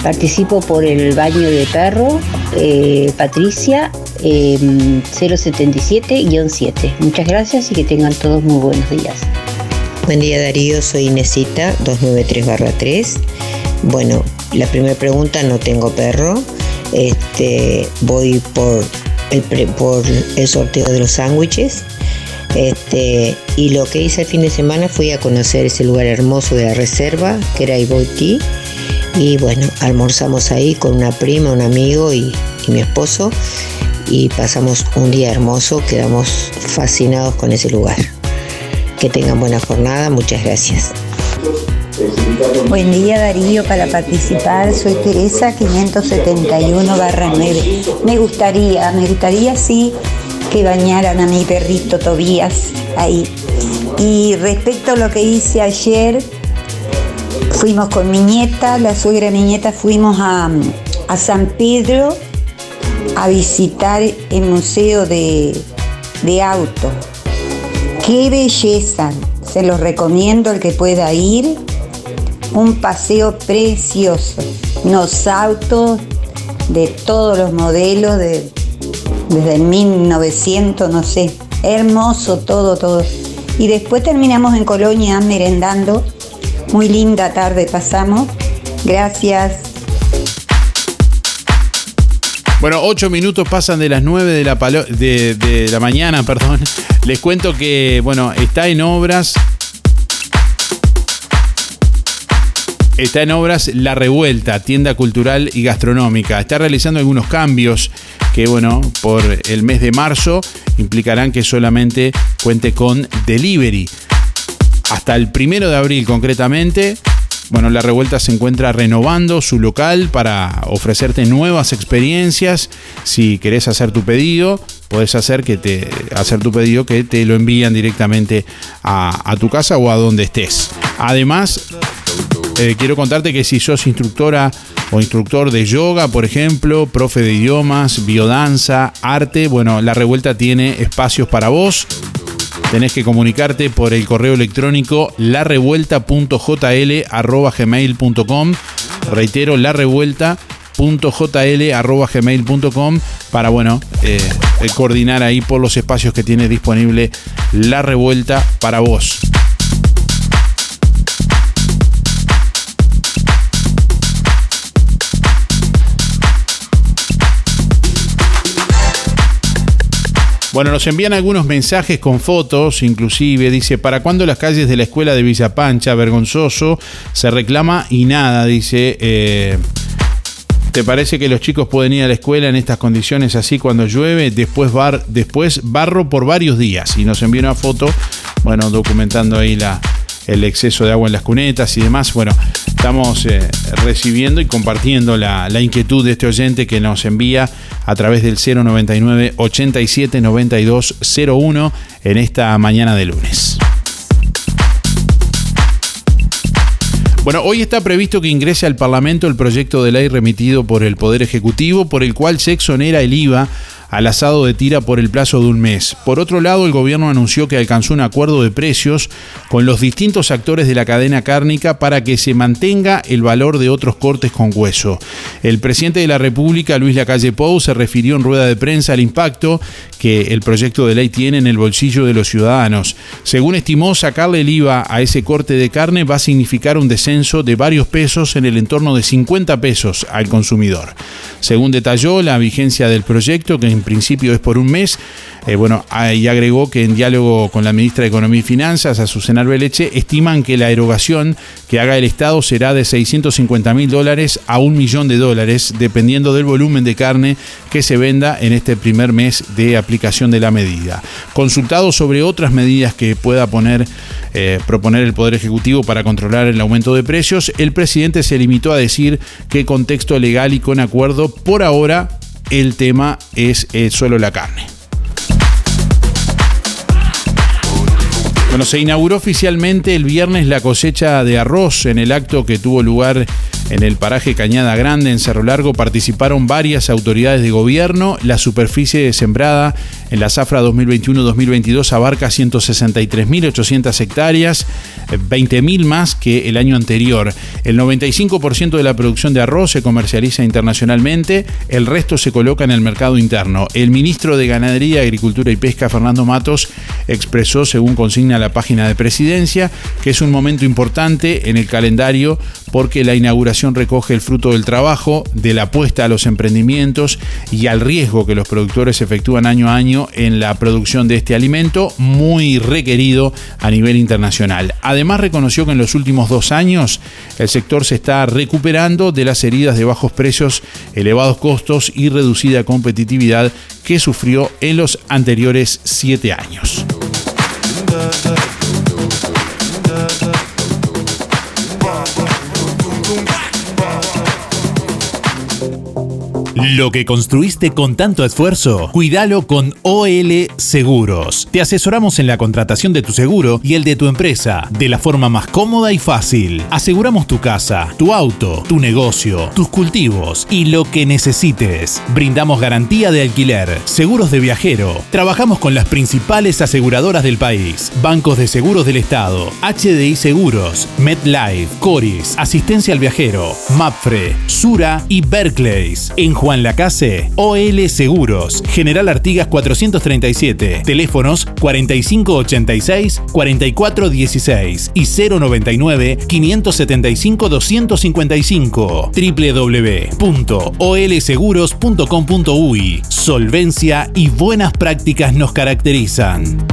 Participo por el baño de perro, Patricia, 077-7. Muchas gracias y que tengan todos muy buenos días. Buen día, Darío, soy Inesita, 293-3. Bueno, la primera pregunta, no tengo perro. Voy por el sorteo de los sándwiches. Y lo que hice el fin de semana fui a conocer ese lugar hermoso de la reserva, que era Iboití. Y bueno, almorzamos ahí con una prima, un amigo y mi esposo. Y pasamos un día hermoso, quedamos fascinados con ese lugar. Que tengan buena jornada, muchas gracias. Buen día, Darío, para participar soy Teresa, 571-9. Me gustaría sí que bañaran a mi perrito Tobías ahí. Y respecto a lo que hice ayer, fuimos con mi nieta, la suegra de mi nieta, fuimos a San Pedro a visitar el museo de auto. ¡Qué belleza! Se los recomiendo al que pueda ir. Un paseo precioso. Unos autos de todos los modelos, desde el 1900, no sé. Hermoso todo, todo. Y después terminamos en Colonia merendando. Muy linda tarde pasamos. Gracias. Bueno, 8 minutos pasan de las 9 de la mañana, perdón. Les cuento que, bueno, está en obras La Revuelta, tienda cultural y gastronómica. Está realizando algunos cambios que, bueno, por el mes de marzo implicarán que solamente cuente con delivery. Hasta el 1 de abril, concretamente. Bueno, La Revuelta se encuentra renovando su local para ofrecerte nuevas experiencias. Si querés hacer tu pedido, podés hacer tu pedido que te lo envían directamente a tu casa o a donde estés. Además, quiero contarte que si sos instructora o instructor de yoga, por ejemplo, profe de idiomas, biodanza, arte, bueno, La Revuelta tiene espacios para vos. Tenés que comunicarte por el correo electrónico larevuelta.jl@gmail.com. Reitero, larevuelta.jl@gmail.com para, bueno, coordinar ahí por los espacios que tiene disponible La Revuelta para vos. Bueno, nos envían algunos mensajes con fotos, inclusive, dice, ¿para cuándo las calles de la escuela de Villa Pancha? Vergonzoso, se reclama y nada, dice, ¿te parece que los chicos pueden ir a la escuela en estas condiciones así cuando llueve? Después barro por varios días. Y nos envía una foto, bueno, documentando ahí el exceso de agua en las cunetas y demás. Bueno, estamos recibiendo y compartiendo la inquietud de este oyente que nos envía a través del 099-87-9201 en esta mañana de lunes. Bueno, hoy está previsto que ingrese al Parlamento el proyecto de ley remitido por el Poder Ejecutivo, por el cual se exonera el IVA al asado de tira por el plazo de un mes. Por otro lado, el gobierno anunció que alcanzó un acuerdo de precios con los distintos actores de la cadena cárnica para que se mantenga el valor de otros cortes con hueso. El presidente de la República, Luis Lacalle Pou, se refirió en rueda de prensa al impacto que el proyecto de ley tiene en el bolsillo de los ciudadanos. Según estimó, sacarle el IVA a ese corte de carne va a significar un descenso de varios pesos, en el entorno de 50 pesos al consumidor. Según detalló, la vigencia del proyecto, que en principio es por un mes, y agregó que en diálogo con la ministra de Economía y Finanzas, Azucena Arbeleche, estiman que la erogación que haga el Estado será de $650.000 a $1.000.000, dependiendo del volumen de carne que se venda en este primer mes de aplicación de la medida. Consultado sobre otras medidas que pueda proponer el Poder Ejecutivo para controlar el aumento de precios, el presidente se limitó a decir que con texto legal y con acuerdo, por ahora, el tema es solo la carne. Bueno, se inauguró oficialmente el viernes la cosecha de arroz en el acto que tuvo lugar En el paraje Cañada Grande, en Cerro Largo, participaron varias autoridades de gobierno. La superficie sembrada en la zafra 2021-2022 abarca 163.800 hectáreas, 20.000 más que el año anterior. El 95% de la producción de arroz se comercializa internacionalmente, el resto se coloca en el mercado interno. El ministro de Ganadería, Agricultura y Pesca, Fernando Matos, expresó, según consigna la página de Presidencia, que es un momento importante en el calendario porque la inauguración recoge el fruto del trabajo, de la apuesta a los emprendimientos y al riesgo que los productores efectúan año a año en la producción de este alimento muy requerido a nivel internacional. Además, reconoció que en los últimos 2 años el sector se está recuperando de las heridas de bajos precios, elevados costos y reducida competitividad que sufrió en los anteriores 7 años. Lo que construiste con tanto esfuerzo, cuídalo con OL Seguros. Te asesoramos en la contratación de tu seguro y el de tu empresa, de la forma más cómoda y fácil. Aseguramos tu casa, tu auto, tu negocio, tus cultivos y lo que necesites. Brindamos garantía de alquiler, seguros de viajero. Trabajamos con las principales aseguradoras del país, bancos de seguros del Estado, HDI Seguros, MetLife, Coris, Asistencia al Viajero, Mapfre, Sura y Barclays. En Juan Lacase, OL Seguros, General Artigas 437, teléfonos 4586-4416 y 099-575-255, www.olseguros.com.uy. Solvencia y buenas prácticas nos caracterizan.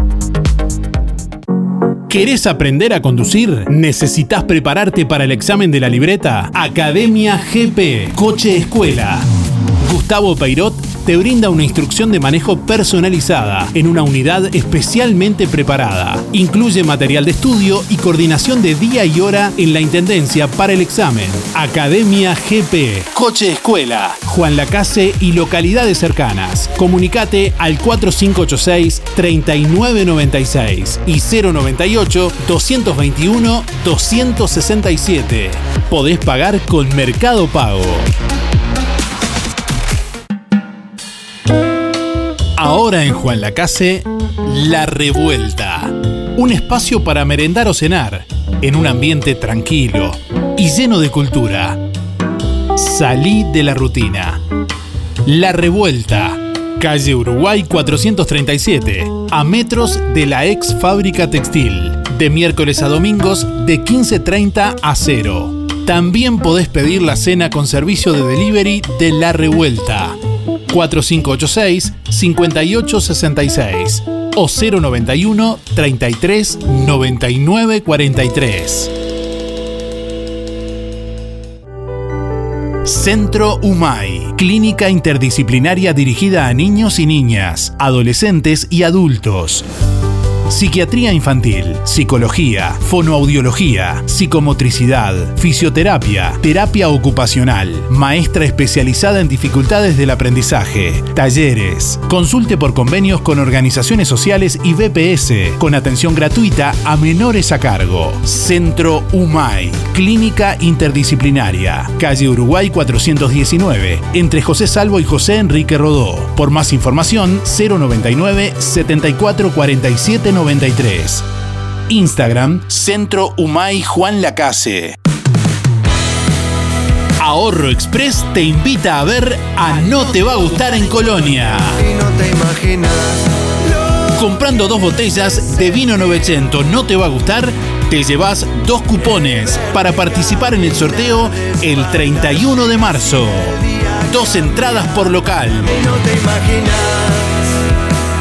¿Querés aprender a conducir? ¿Necesitas prepararte para el examen de la libreta? Academia GP, Coche Escuela. Gustavo Peirot te brinda una instrucción de manejo personalizada en una unidad especialmente preparada. Incluye material de estudio y coordinación de día y hora en la Intendencia para el examen. Academia GP, Coche Escuela, Juan Lacase y localidades cercanas. Comunicate al 4586-3996 y 098-221-267. Podés pagar con Mercado Pago. Ahora en Juan Lacase, La Revuelta. Un espacio para merendar o cenar, en un ambiente tranquilo y lleno de cultura. Salí de la rutina. La Revuelta, calle Uruguay 437, a metros de la ex fábrica textil. De miércoles a domingos de 15:30 a 0. También podés pedir la cena con servicio de delivery de La Revuelta. 4586-5866 o 091-33-9943. Centro Humay, clínica interdisciplinaria dirigida a niños y niñas, adolescentes y adultos. Psiquiatría infantil, psicología, fonoaudiología, psicomotricidad, fisioterapia, terapia ocupacional, maestra especializada en dificultades del aprendizaje, talleres. Consulte por convenios con organizaciones sociales y BPS, con atención gratuita a menores a cargo. Centro Humay, clínica interdisciplinaria, calle Uruguay 419, entre José Salvo y José Enrique Rodó. Por más información, 099-7447 93. Instagram, Centro Humay Juan Lacase. Ahorro Express te invita a ver a No Te Va a Gustar en Colonia. Comprando 2 botellas de vino 900 No Te Va a Gustar, te llevas 2 cupones para participar en el sorteo el 31 de marzo. 2 entradas por local.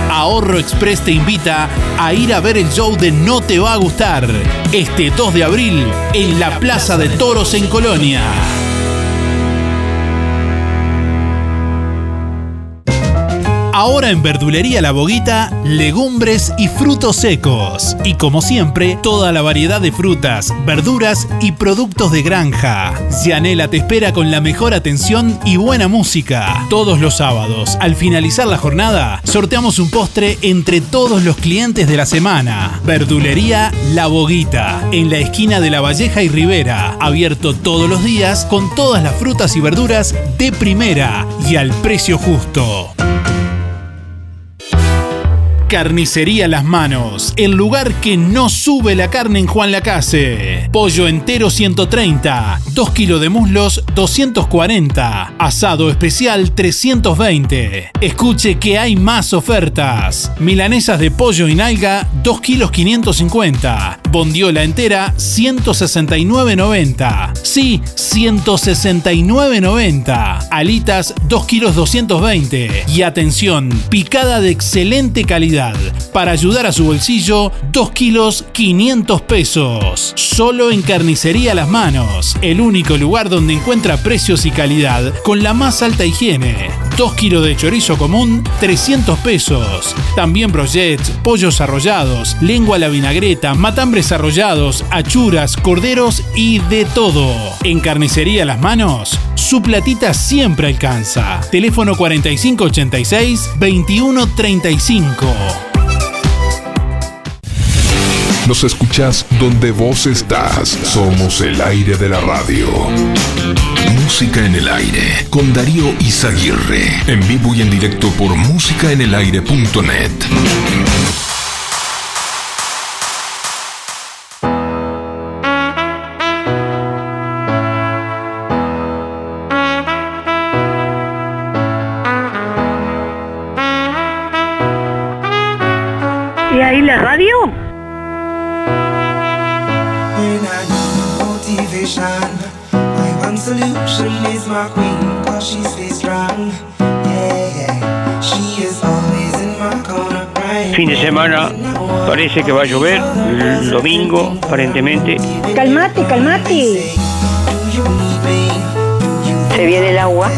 Ahorro Express te invita a ir a ver el show de No Te Va a Gustar este 2 de abril en la Plaza de Toros en Colonia. Ahora en Verdulería La Boguita, legumbres y frutos secos. Y como siempre, toda la variedad de frutas, verduras y productos de granja. Gianela te espera con la mejor atención y buena música. Todos los sábados, al finalizar la jornada, sorteamos un postre entre todos los clientes de la semana. Verdulería La Boguita, en la esquina de La Valleja y Rivera. Abierto todos los días con todas las frutas y verduras de primera y al precio justo. Carnicería Las Manos, el lugar que no sube la carne en Juan Lacase. Pollo entero 130, 2 kilos de muslos 240, asado especial 320. Escuche que hay más ofertas. Milanesas de pollo y nalga 2 kilos 550, bondiola entera 169.90. Sí, 169.90. Alitas 2 kilos 220. Y atención, picada de excelente calidad. Para ayudar a su bolsillo, 2 kilos 500 pesos. Solo en Carnicería Las Manos, el único lugar donde encuentra precios y calidad con la más alta higiene. 2 kilos de chorizo común, 300 pesos. También brochets, pollos arrollados, lengua a la vinagreta, matambres arrollados, achuras, corderos y de todo. En Carnicería Las Manos, su platita siempre alcanza. Teléfono 4586-2135. Nos escuchás donde vos estás. Somos el aire de la radio. Música en el aire con Darío Izaguirre. En vivo y en directo por músicaenelaire.net. ¿Y ahí la radio? Solution is my queen, cause she's very strong. Yeah, yeah, she is always in my corner. Fin de semana, parece que va a llover, el domingo, aparentemente. Calmate, calmate. Se viene el agua.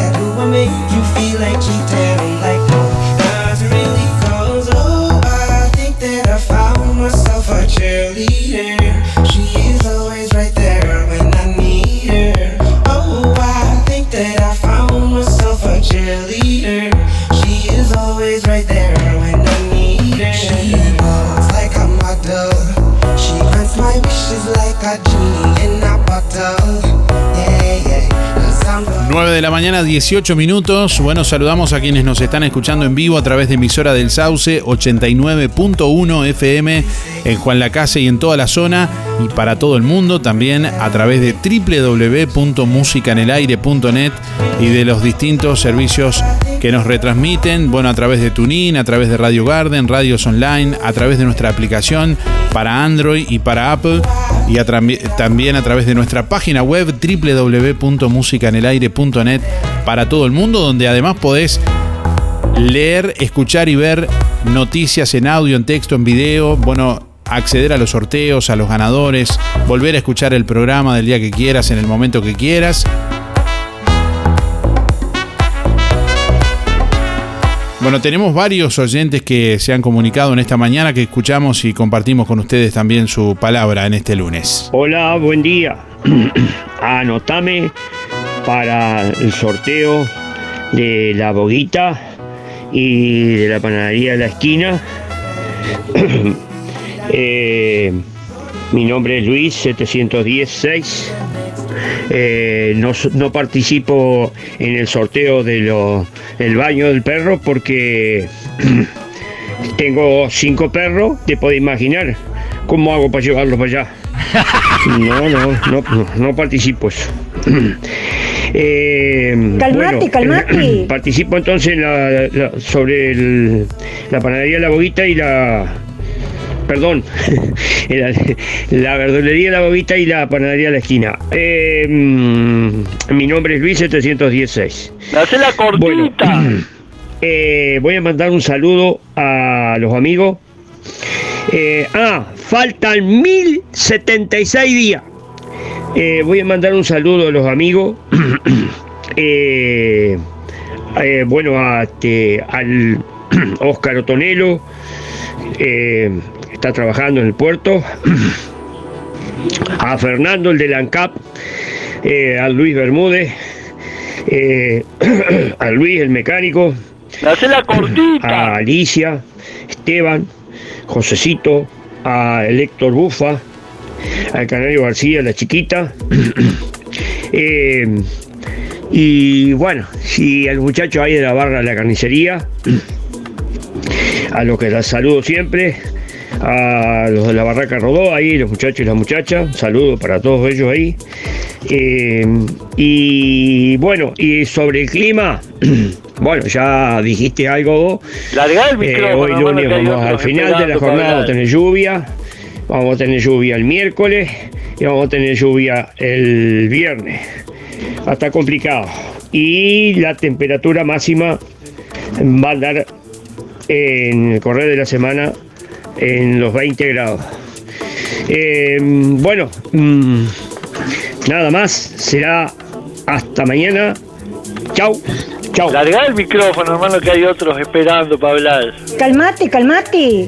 De la mañana, 18 minutos. Bueno, saludamos a quienes nos están escuchando en vivo a través de emisora del Sauce 89.1 FM en Juan Lacase y en toda la zona y para todo el mundo, también a través de www.musicaenelaire.net y de los distintos servicios que nos retransmiten, bueno, a través de TuneIn, a través de Radio Garden, radios online, a través de nuestra aplicación para Android y para Apple y también a través de nuestra página web www.musicaenelaire.net para todo el mundo, donde además podés leer, escuchar y ver noticias en audio, en texto, en video, bueno, acceder a los sorteos, a los ganadores, volver a escuchar el programa del día que quieras, en el momento que quieras. Bueno, tenemos varios oyentes que se han comunicado en esta mañana, que escuchamos y compartimos con ustedes también su palabra en este lunes. Hola, buen día. Anotame para el sorteo de la boguita y de la panadería de la esquina. Mi nombre es Luis, 716. No participo en el sorteo del baño del perro porque tengo 5 perros, te podés imaginar cómo hago para llevarlos para allá. No participo eso. Calmate, bueno, calmate. Participo entonces en la panadería de la boguita y la verdulería de la bobita y la panadería de la esquina. Mi nombre es Luis 716. Hace la cortita. Bueno, voy a mandar un saludo a los amigos. Faltan 1076 días. Voy a mandar un saludo a los amigos. Bueno, al Óscar Otonelo, está trabajando en el puerto, a Fernando, el de la ANCAP, a Luis Bermúdez, a Luis, el mecánico, a Alicia, Esteban, Josecito, a Héctor Bufa, al Canario García, la chiquita, y bueno, si al muchacho ahí de la barra de la carnicería, a los que las saludo siempre, a los de la barraca Rodó, ahí los muchachos y las muchachas, saludo para todos ellos ahí. Y bueno, y sobre el clima, bueno, ya dijiste algo. Larga el micrófono, hoy lunes vamos al final de la jornada, vamos a tener lluvia. Vamos a tener lluvia el miércoles y vamos a tener lluvia el viernes. Está complicado. Y la temperatura máxima va a andar en el correr de la semana en los 20 grados. Bueno, nada más. Será hasta mañana. Chau. Chau. Largá el micrófono, hermano, que hay otros esperando para hablar. Calmate,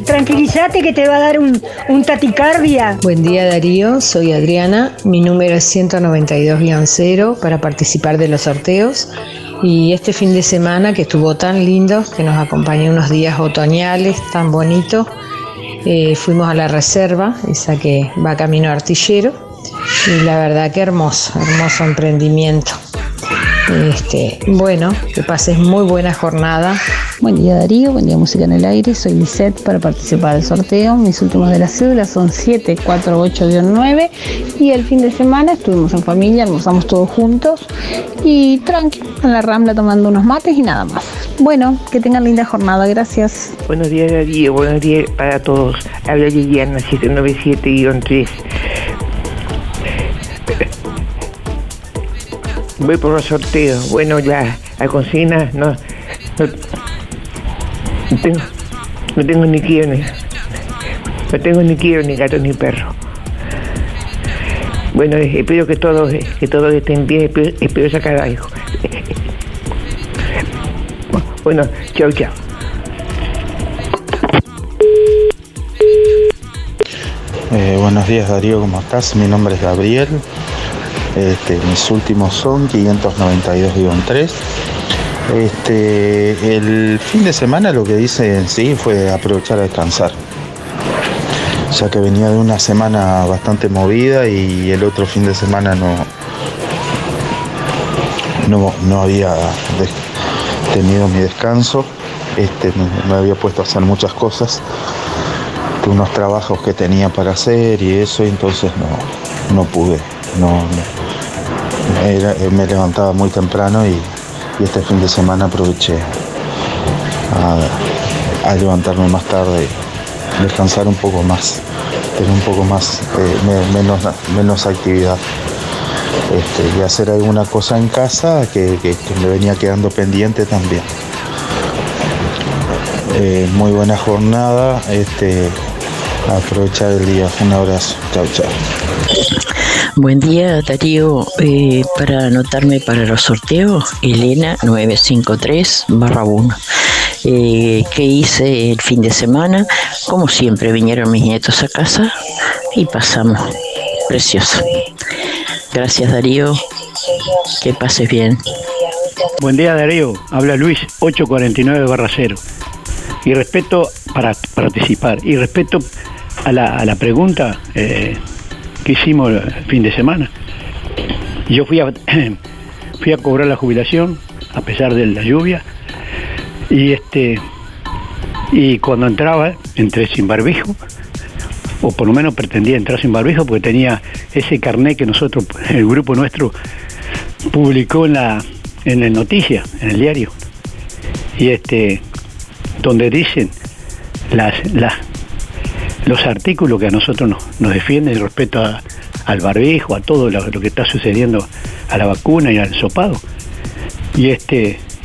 tranquilízate que te va a dar un taticardia. Buen día, Darío, soy Adriana, mi número es 192-0 para participar de los sorteos. Y este fin de semana que estuvo tan lindo, que nos acompañó unos días otoñales tan bonitos, fuimos a la reserva, esa que va camino a Artillero, y la verdad que hermoso emprendimiento. Bueno, que pases muy buena jornada. Buen día, Darío, buen día, Música en el Aire. Soy Lisette para participar del sorteo. Mis últimos de la cédula son 748-9. Y el fin de semana estuvimos en familia, almorzamos todos juntos. Y tranqui, en la Rambla tomando unos mates y nada más. Bueno, que tengan linda jornada, gracias. Buenos días, Darío, buenos días para todos. Habla Liliana, 797-3. Voy por los sorteos. Bueno, la cocina no tengo ni quiero ni gato ni perro. Bueno, espero que todos estén bien, espero sacar algo. Bueno, chao. Buenos días, Darío, ¿cómo estás? Mi nombre es Gabriel. Mis últimos son 592-3. El fin de semana lo que hice en sí fue aprovechar a descansar, ya que venía de una semana bastante movida y el otro fin de semana no había tenido mi descanso. Me había puesto a hacer muchas cosas, unos trabajos que tenía para hacer y eso, y entonces no pude. Me levantaba muy temprano y este fin de semana aproveché a levantarme más tarde, descansar un poco más, tener un poco más, menos actividad, y hacer alguna cosa en casa que me venía quedando pendiente también. Muy buena jornada, aprovechar el día. Un abrazo, chao. Buen día, Darío, para anotarme para los sorteos, Elena 953-1. ¿Qué hice el fin de semana? Como siempre, vinieron mis nietos a casa y pasamos precioso. Gracias, Darío, que pases bien. Buen día, Darío, habla Luis 849-0. Y respeto para participar, y respeto a la pregunta que hicimos el fin de semana. Yo fui a cobrar la jubilación a pesar de la lluvia, y cuando entré sin barbijo, o por lo menos pretendía entrar sin barbijo, porque tenía ese carnet que nosotros, el grupo nuestro, publicó en la noticia, en el diario, y donde dicen los artículos que a nosotros nos defienden respecto al barbijo, a todo lo que está sucediendo a la vacuna y al hisopado. Y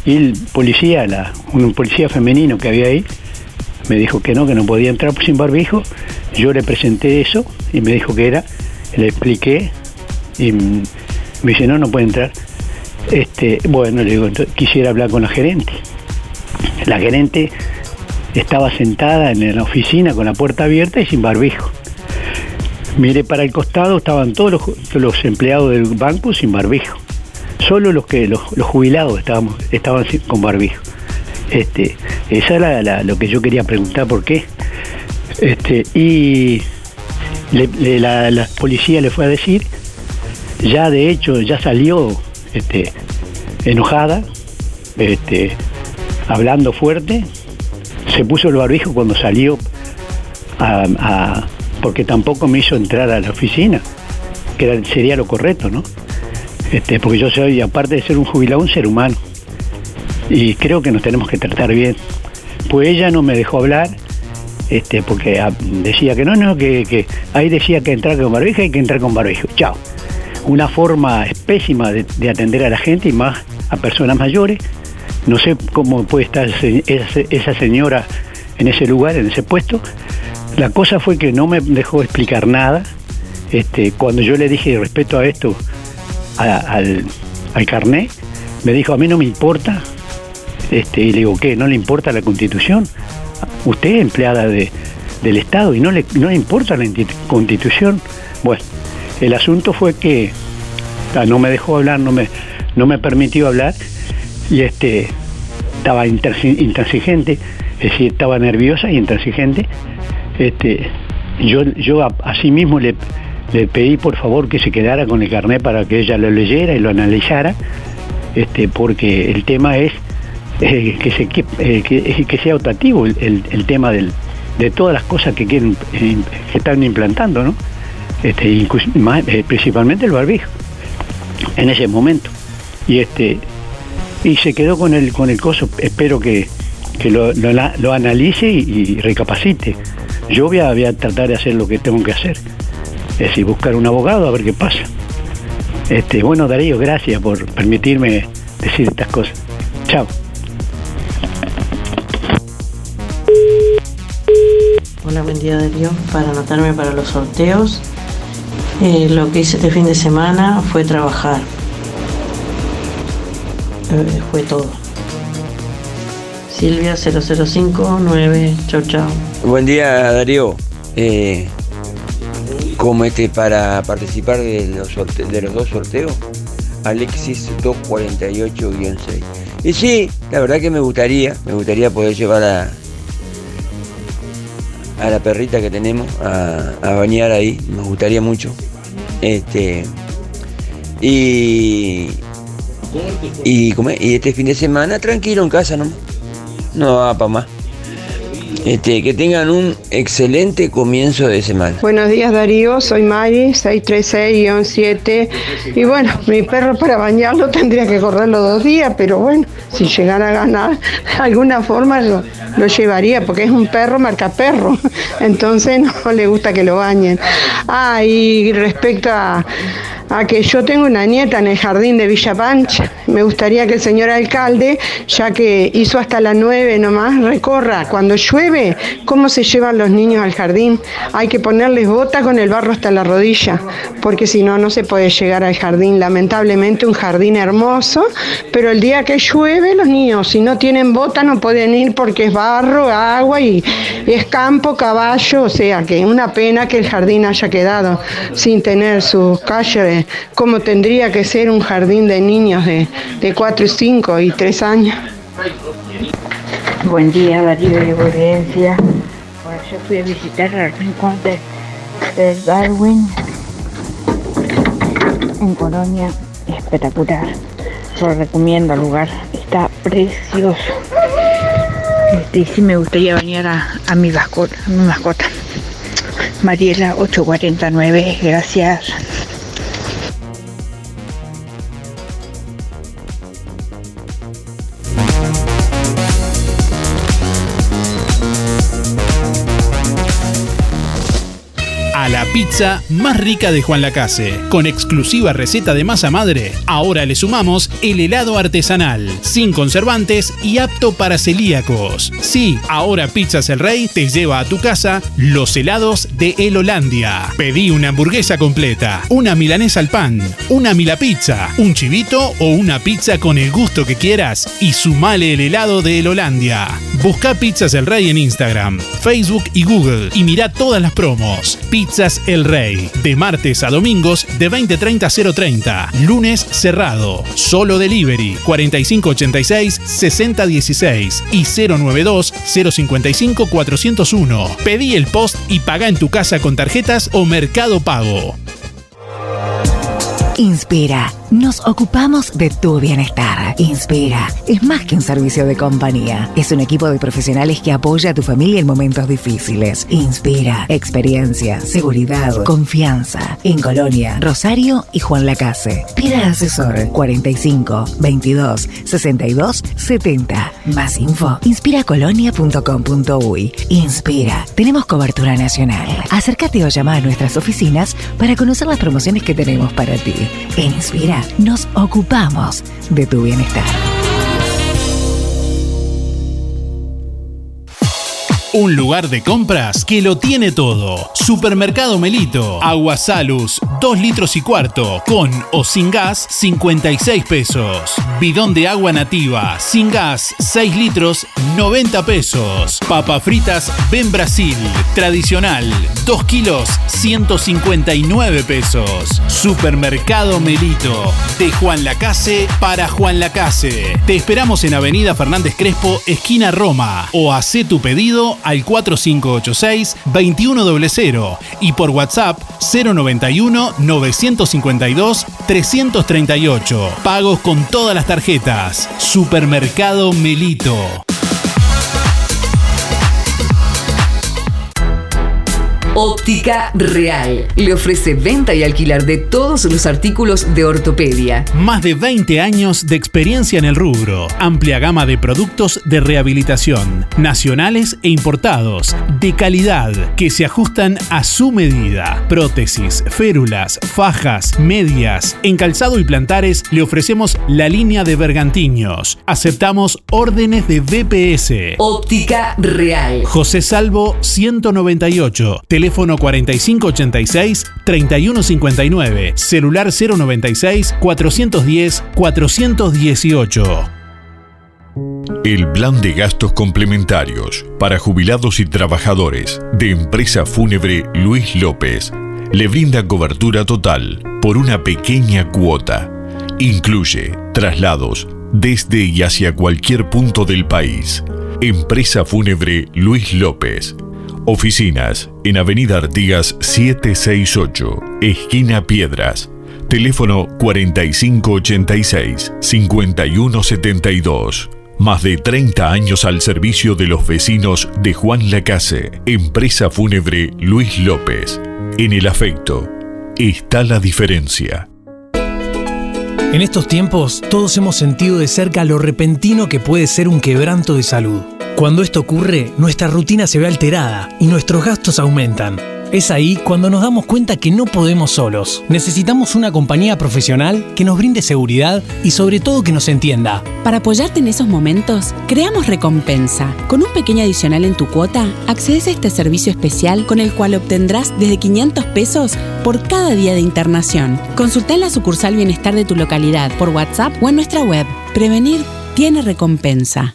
el policía, un policía femenino que había ahí, me dijo que no podía entrar sin barbijo. Yo le presenté eso y me dijo que era, le expliqué y me dice, no puede entrar. Bueno, le digo, quisiera hablar con la gerente. La gerente estaba sentada en la oficina con la puerta abierta y sin barbijo. Miré para el costado, estaban todos los empleados del banco sin barbijo. Solo los jubilados estaban con barbijo. Esa era lo que yo quería preguntar, ¿por qué? Y la policía le fue a decir, ya de hecho, ya salió enojada, hablando fuerte, se puso el barbijo cuando salió porque tampoco me hizo entrar a la oficina, que sería lo correcto, ¿no? Porque yo soy, aparte de ser un jubilado, un ser humano, y creo que nos tenemos que tratar bien. Pues ella no me dejó hablar, porque decía que no, que ahí decía que entrar con barbijo, hay que entrar con barbijo, chao. Una forma pésima de atender a la gente y más a personas mayores. No sé cómo puede estar esa señora en ese lugar, en ese puesto. La cosa fue que no me dejó explicar nada. Cuando yo le dije respecto a esto al carné, me dijo, a mí no me importa. Y le digo, ¿qué? ¿No le importa la Constitución? Usted es empleada del Estado y no le importa la Constitución. Bueno, el asunto fue que no me dejó hablar, no me permitió hablar, y estaba intransigente, es decir, estaba nerviosa y intransigente. Yo así mismo le pedí por favor que se quedara con el carnet para que ella lo leyera y lo analizara, porque el tema es que sea optativo el tema de todas las cosas que quieren, que están implantando, ¿no? Principalmente el barbijo en ese momento, y se quedó con el coso. Espero que lo analice y recapacite. Yo voy a tratar de hacer lo que tengo que hacer, es decir, buscar un abogado a ver qué pasa. Bueno, Darío, gracias por permitirme decir estas cosas. Chao. Hola, buen día, Darío. Para anotarme para los sorteos, lo que hice este fin de semana fue trabajar. Fue todo. Silvia 0059, chao chao. Buen día, Darío. Como para participar de los dos sorteos, Alexis 248-6. Y sí, la verdad que me gustaría poder llevar a la perrita que tenemos a bañar ahí, me gustaría mucho. Y este fin de semana tranquilo en casa nomás. No va para más. Que tengan un excelente comienzo de semana. Buenos días, Darío, soy Mari 636-7. Y bueno, mi perro para bañarlo tendría que correrlo 2 días, pero bueno, si llegara a ganar de alguna forma lo llevaría, porque es un perro marca perro, entonces no le gusta que lo bañen. Y respecto a que yo tengo una nieta en el jardín de Villa Pancha, me gustaría que el señor alcalde, ya que hizo hasta las 9 nomás, recorra. Cuando llueve, ¿cómo se llevan los niños al jardín? Hay que ponerles botas con el barro hasta la rodilla, porque si no, no se puede llegar al jardín. Lamentablemente, un jardín hermoso, pero el día que llueve, los niños, si no tienen botas, no pueden ir porque es barro, agua y es campo, caballo, o sea que una pena que el jardín haya quedado sin tener sus calles como tendría que ser un jardín de niños de 4 y 5 y 3 años. Buen día, Darío de Borencia. Bueno, yo fui a visitar el rincón de Darwin en Colonia. Espectacular. Lo recomiendo el lugar. Está precioso. Y sí me gustaría bañar a mi mascota. Mariela 849. Gracias. a la pizza más rica de Juan Lacase. Con exclusiva receta de masa madre, ahora le sumamos el helado artesanal, sin conservantes y apto para celíacos. Sí, ahora Pizzas El Rey te lleva a tu casa los helados de El Holandia. Pedí una hamburguesa completa, una milanesa al pan, una milapizza, un chivito o una pizza con el gusto que quieras y sumale el helado de El Holandia. Busca Pizzas El Rey en Instagram, Facebook y Google y mirá todas las promos. Pizzas El Rey, de martes a domingos de 20:30 a 0:30, lunes cerrado, solo delivery 4586-6016 y 092-055-401. Pedí el post y pagá en tu casa con tarjetas o Mercado Pago. Inspira, nos ocupamos de tu bienestar. Inspira es más que un servicio de compañía. Es un equipo de profesionales que apoya a tu familia en momentos difíciles. Inspira, experiencia, seguridad, confianza. En Colonia, Rosario y Juan Lacase. Pida asesor 45 22 62 70. Más info, inspiracolonia.com.uy. Inspira, tenemos cobertura nacional. Acércate o llama a nuestras oficinas para conocer las promociones que tenemos para ti. En Inspira, nos ocupamos de tu bienestar. Un lugar de compras que lo tiene todo. Supermercado Melito. Agua Salus, 2,4 litros, con o sin gas, 56 pesos. Bidón de agua nativa, sin gas, 6 litros, 90 pesos. Papas fritas Ben Brasil, tradicional, 2 kilos, 159 pesos. Supermercado Melito. De Juan Lacase para Juan Lacase. Te esperamos en Avenida Fernández Crespo, esquina Roma. O hacé tu pedido al 4586-2100 y por WhatsApp 091-952-338. Pagos con todas las tarjetas. Supermercado Melito. Óptica Real le ofrece venta y alquilar de todos los artículos de ortopedia. Más de 20 años de experiencia en el rubro. Amplia gama de productos de rehabilitación, nacionales e importados, de calidad, que se ajustan a su medida. Prótesis, férulas, fajas, medias. En calzado y plantares le ofrecemos la línea de bergantiños. Aceptamos órdenes de BPS. Óptica Real. José Salvo, 198. Teléfono 4586-3159, celular 096-410-418. El Plan de Gastos Complementarios para Jubilados y Trabajadores de Empresa Fúnebre Luis López le brinda cobertura total por una pequeña cuota. Incluye traslados desde y hacia cualquier punto del país. Empresa Fúnebre Luis López. Oficinas en Avenida Artigas 768, esquina Piedras. Teléfono 4586-5172. Más de 30 años al servicio de los vecinos de Juan Lacase. Empresa Fúnebre Luis López. En el afecto está la diferencia. En estos tiempos, todos hemos sentido de cerca lo repentino que puede ser un quebranto de salud. Cuando esto ocurre, nuestra rutina se ve alterada y nuestros gastos aumentan. Es ahí cuando nos damos cuenta que no podemos solos. Necesitamos una compañía profesional que nos brinde seguridad y sobre todo que nos entienda. Para apoyarte en esos momentos, creamos Recompensa. Con un pequeño adicional en tu cuota, accedes a este servicio especial con el cual obtendrás desde 500 pesos por cada día de internación. Consulta en la sucursal Bienestar de tu localidad, por WhatsApp o en nuestra web. Prevenir tiene recompensa.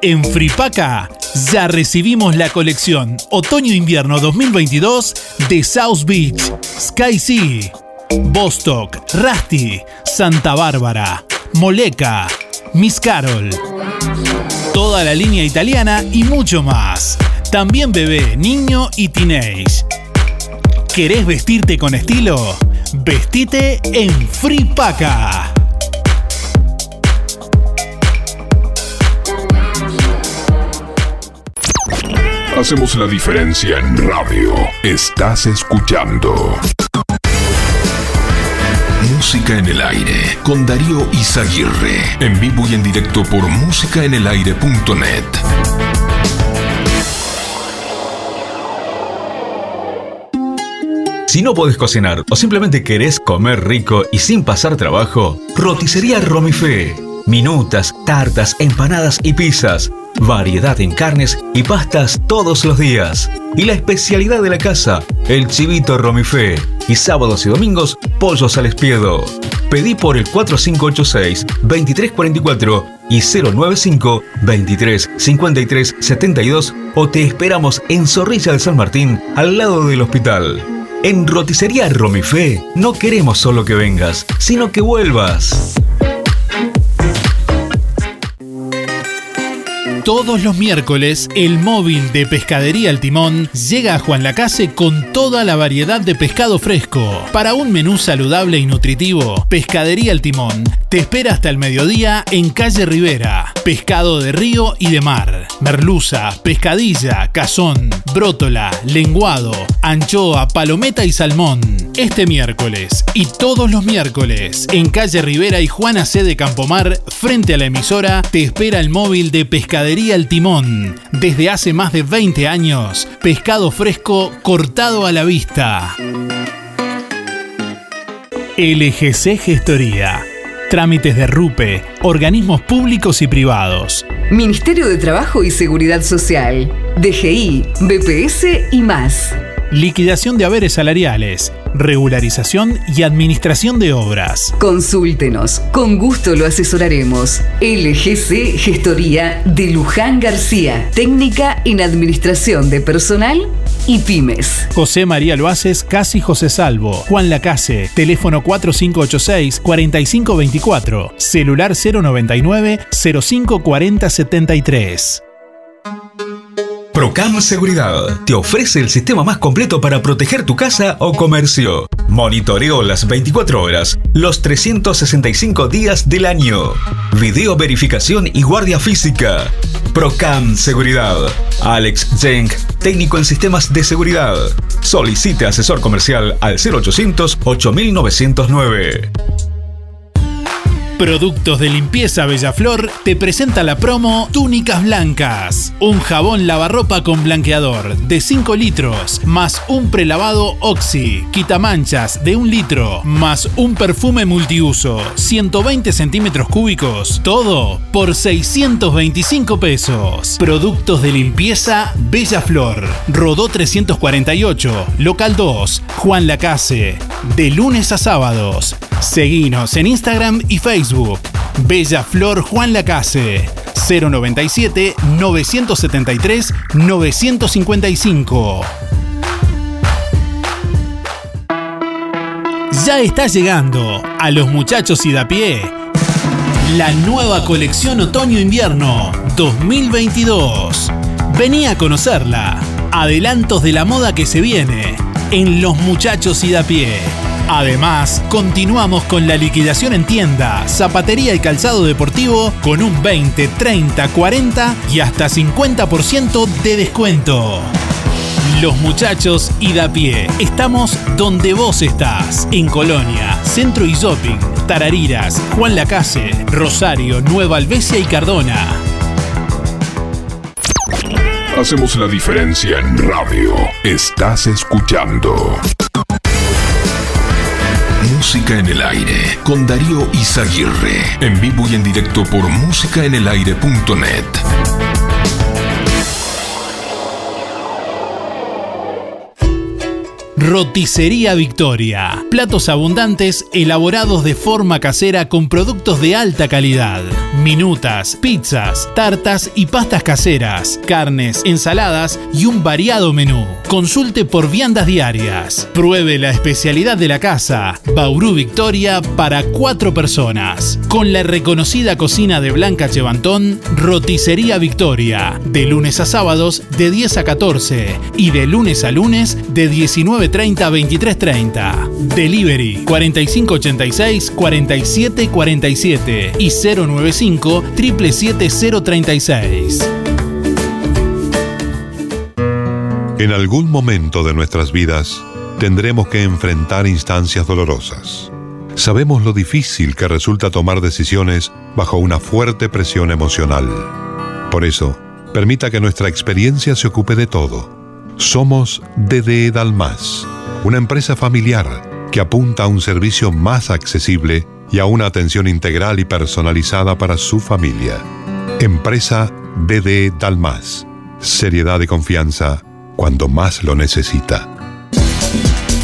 En Fripaca ya recibimos la colección Otoño-Invierno 2022 de South Beach, Sky Sea, Vostok, Rusty, Santa Bárbara, Moleca, Miss Carol, toda la línea italiana y mucho más. También bebé, niño y teenage. ¿Querés vestirte con estilo? Vestite en Fripaca. Hacemos la diferencia en radio. Estás escuchando Música en el Aire con Darío Izaguirre. En vivo y en directo por músicaenelaire.net. Si no podés cocinar o simplemente querés comer rico y sin pasar trabajo, Rotisería Romifé. Minutas, tartas, empanadas y pizzas. Variedad en carnes y pastas todos los días. Y la especialidad de la casa, el chivito Romifé. Y sábados y domingos, pollos al espiedo. Pedí por el 4586-2344 y 095-235372 o te esperamos en Zorrilla de San Martín, al lado del hospital. En Rotisería Romifé no queremos solo que vengas, sino que vuelvas. Todos los miércoles, el móvil de Pescadería El Timón llega a Juan Lacase con toda la variedad de pescado fresco. Para un menú saludable y nutritivo, Pescadería El Timón te espera hasta el mediodía en calle Rivera. Pescado de río y de mar, merluza, pescadilla, cazón, brótola, lenguado, anchoa, palometa y salmón. Este miércoles y todos los miércoles, en calle Rivera y Juana C. de Campomar, frente a la emisora, te espera el móvil de Pescadería El Timón. Desde hace más de 20 años, pescado fresco cortado a la vista. LGC Gestoría. Trámites de RUPE, organismos públicos y privados. Ministerio de Trabajo y Seguridad Social, DGI, BPS y más. Liquidación de haberes salariales, regularización y administración de obras. Consúltenos, con gusto lo asesoraremos. LGC Gestoría de Luján García, técnica en administración de personal y pymes. José María Loaces, Casi José Salvo, Juan Lacase, teléfono 4586-4524, celular 099-054073. Procam Seguridad te ofrece el sistema más completo para proteger tu casa o comercio. Monitoreo las 24 horas, los 365 días del año. Video verificación y guardia física. Procam Seguridad. Alex Jenk, técnico en sistemas de seguridad. Solicite asesor comercial al 0800-8909. Productos de Limpieza Bellaflor te presenta la promo Túnicas Blancas. Un jabón lavarropa con blanqueador de 5 litros, más un prelavado Oxy, quitamanchas de 1 litro, más un perfume multiuso, 120 centímetros cúbicos, todo por 625 pesos. Productos de Limpieza Bellaflor. Rodó 348, local 2, Juan Lacase, de lunes a sábados. Seguinos en Instagram y Facebook. Bella Flor Juan Lacase, 097-973-955. Ya está llegando a Los Muchachos y da pie la nueva colección Otoño-Invierno 2022. Vení a conocerla. Adelantos de la moda que se viene en Los Muchachos y da pie. Además, continuamos con la liquidación en tienda, zapatería y calzado deportivo con un 20, 30, 40 y hasta 50% de descuento. Los Muchachos y da pie. Estamos donde vos estás. En Colonia, Centro y Shopping, Tarariras, Juan Lacase, Rosario, Nueva Alvesia y Cardona. Hacemos la diferencia en radio. Estás escuchando Música en el Aire con Darío Izaguirre. En vivo y en directo por músicaenelaire.net. Rotisería Victoria. Platos abundantes elaborados de forma casera con productos de alta calidad. Minutas, pizzas, tartas y pastas caseras, carnes, ensaladas y un variado menú. Consulte por viandas diarias. Pruebe la especialidad de la casa, Bauru Victoria para 4 personas. Con la reconocida cocina de Blanca Chevantón, Rotisería Victoria. De lunes a sábados de 10 a 14 y de lunes a lunes de 19:30 a 23:30. Delivery 4586-4747 y 095-77036. En algún momento de nuestras vidas tendremos que enfrentar instancias dolorosas. Sabemos lo difícil que resulta tomar decisiones bajo una fuerte presión emocional. Por eso, permita que nuestra experiencia se ocupe de todo. Somos DD Dalmas, una empresa familiar que apunta a un servicio más accesible y a una atención integral y personalizada para su familia. Empresa DDE Dalmas. Seriedad y confianza cuando más lo necesita.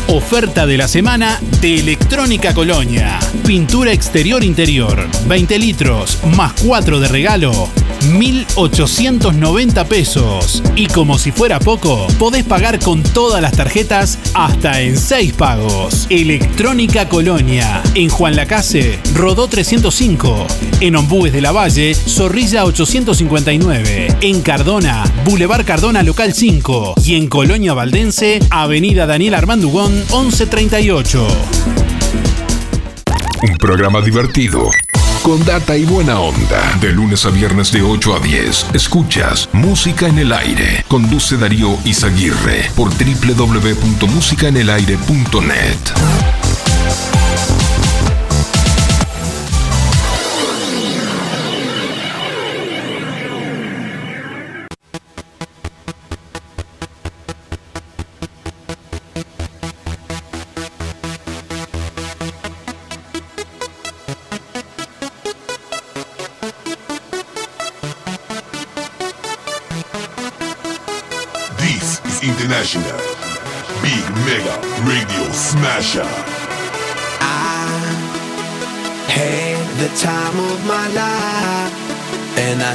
Oferta de la semana de Electrónica Colonia. Pintura exterior-interior, 20 litros, más 4 de regalo, 1.890 pesos. Y como si fuera poco, podés pagar con todas las tarjetas hasta en 6 pagos. Electrónica Colonia, en Juan Lacase, Rodó 305. En Ombúes de la Valle, Zorrilla 859. En Cardona, Boulevard Cardona, Local 5. Y en Colonia Valdense, Avenida Daniel Armando Ugón 1138. Un programa divertido, con data y buena onda. De lunes a viernes de 8 a 10. Escuchas Música en el Aire. Conduce Darío Izaguirre por www.musicaenelaire.net. International Big Mega Radio Smasher. I had the time of my life, and I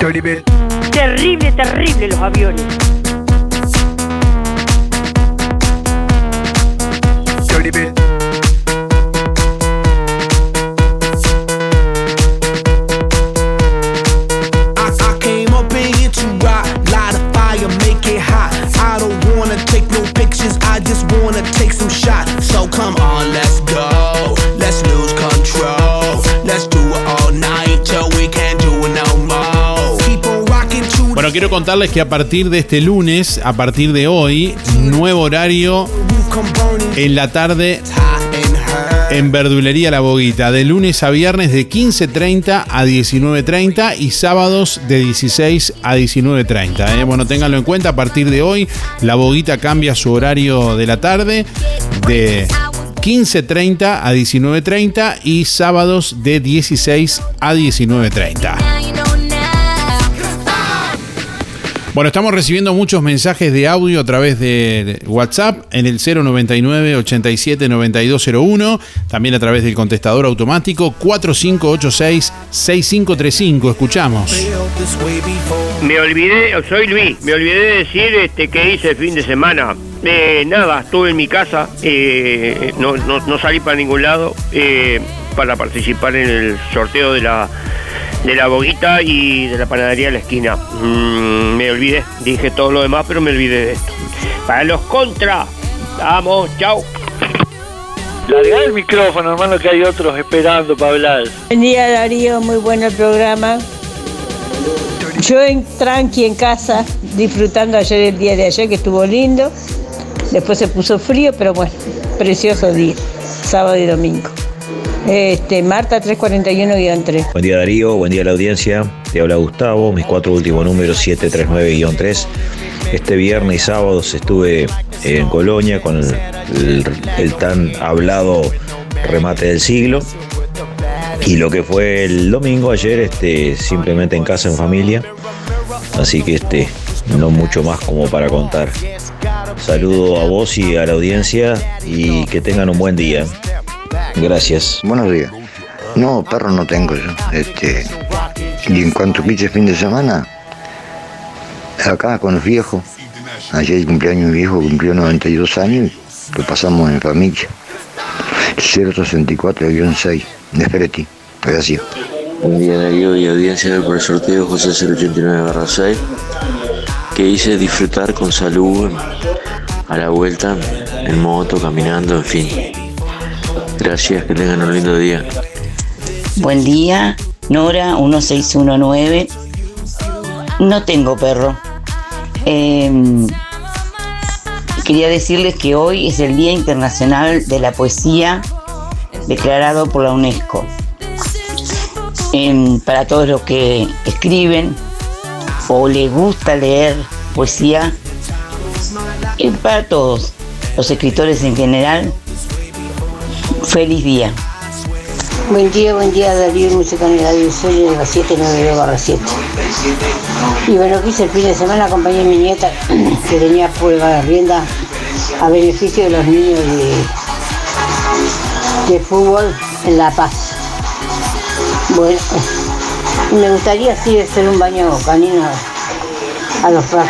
Terrible. Terrible, terrible los aviones. Terrible. Bueno, quiero contarles que a partir de este lunes, a partir de hoy, nuevo horario en la tarde en Verdulería La Boguita, de lunes a viernes de 15:30 a 19:30 y sábados de 16 a 19:30. Bueno, ténganlo en cuenta, a partir de hoy La Boguita cambia su horario de la tarde de 15:30 a 19:30 y sábados de 16 a 19:30. Bueno, estamos recibiendo muchos mensajes de audio a través de WhatsApp en el 099 87 9201, también a través del contestador automático 4586 6535. Escuchamos. Soy Luis, me olvidé de decir qué hice el fin de semana. Nada, estuve en mi casa, no salí para ningún lado, para participar en el sorteo de la boguita y de la panadería de la esquina. Me olvidé, dije todo lo demás, pero me olvidé de esto. Para los contra, vamos, chau. Larga el micrófono, hermano, que hay otros esperando para hablar. Buen día, Darío, muy bueno el programa. Yo tranqui en casa, disfrutando ayer el día de ayer, que estuvo lindo. Después se puso frío, pero bueno, precioso día, sábado y domingo. Marta 341-3. Buen día, Darío, buen día a la audiencia. Te habla Gustavo, mis 4 últimos números 739-3. Este viernes y sábado estuve en Colonia con el tan hablado remate del siglo. Y lo que fue el domingo ayer, simplemente en casa, en familia. Así que no mucho más como para contar. Saludo a vos y a la audiencia y que tengan un buen día. Gracias. Buenos días. No, perro no tengo yo. Y en cuanto pise fin de semana, acá con los viejos. Ayer cumpleaños mi viejo, cumplió 92 años y lo pasamos en familia. 064-6 de Fereti. Gracias. Buen día, Darío y audiencia, por el sorteo José 089-6. Que hice disfrutar con salud, a la vuelta, en moto, caminando, en fin. Gracias, que tengan un lindo día. Buen día, Nora 1619. No tengo perro. Quería decirles que hoy es el Día Internacional de la Poesía, declarado por la UNESCO. Para todos los que escriben o les gusta leer poesía, para todos los escritores en general, feliz día. Buen día, Darío, música en el radio, soy de las 792/7. Y bueno, quise el fin de semana acompañé a mi nieta que tenía prueba de rienda a beneficio de los niños de fútbol en La Paz. Bueno, me gustaría sí hacer un baño canino a los perros.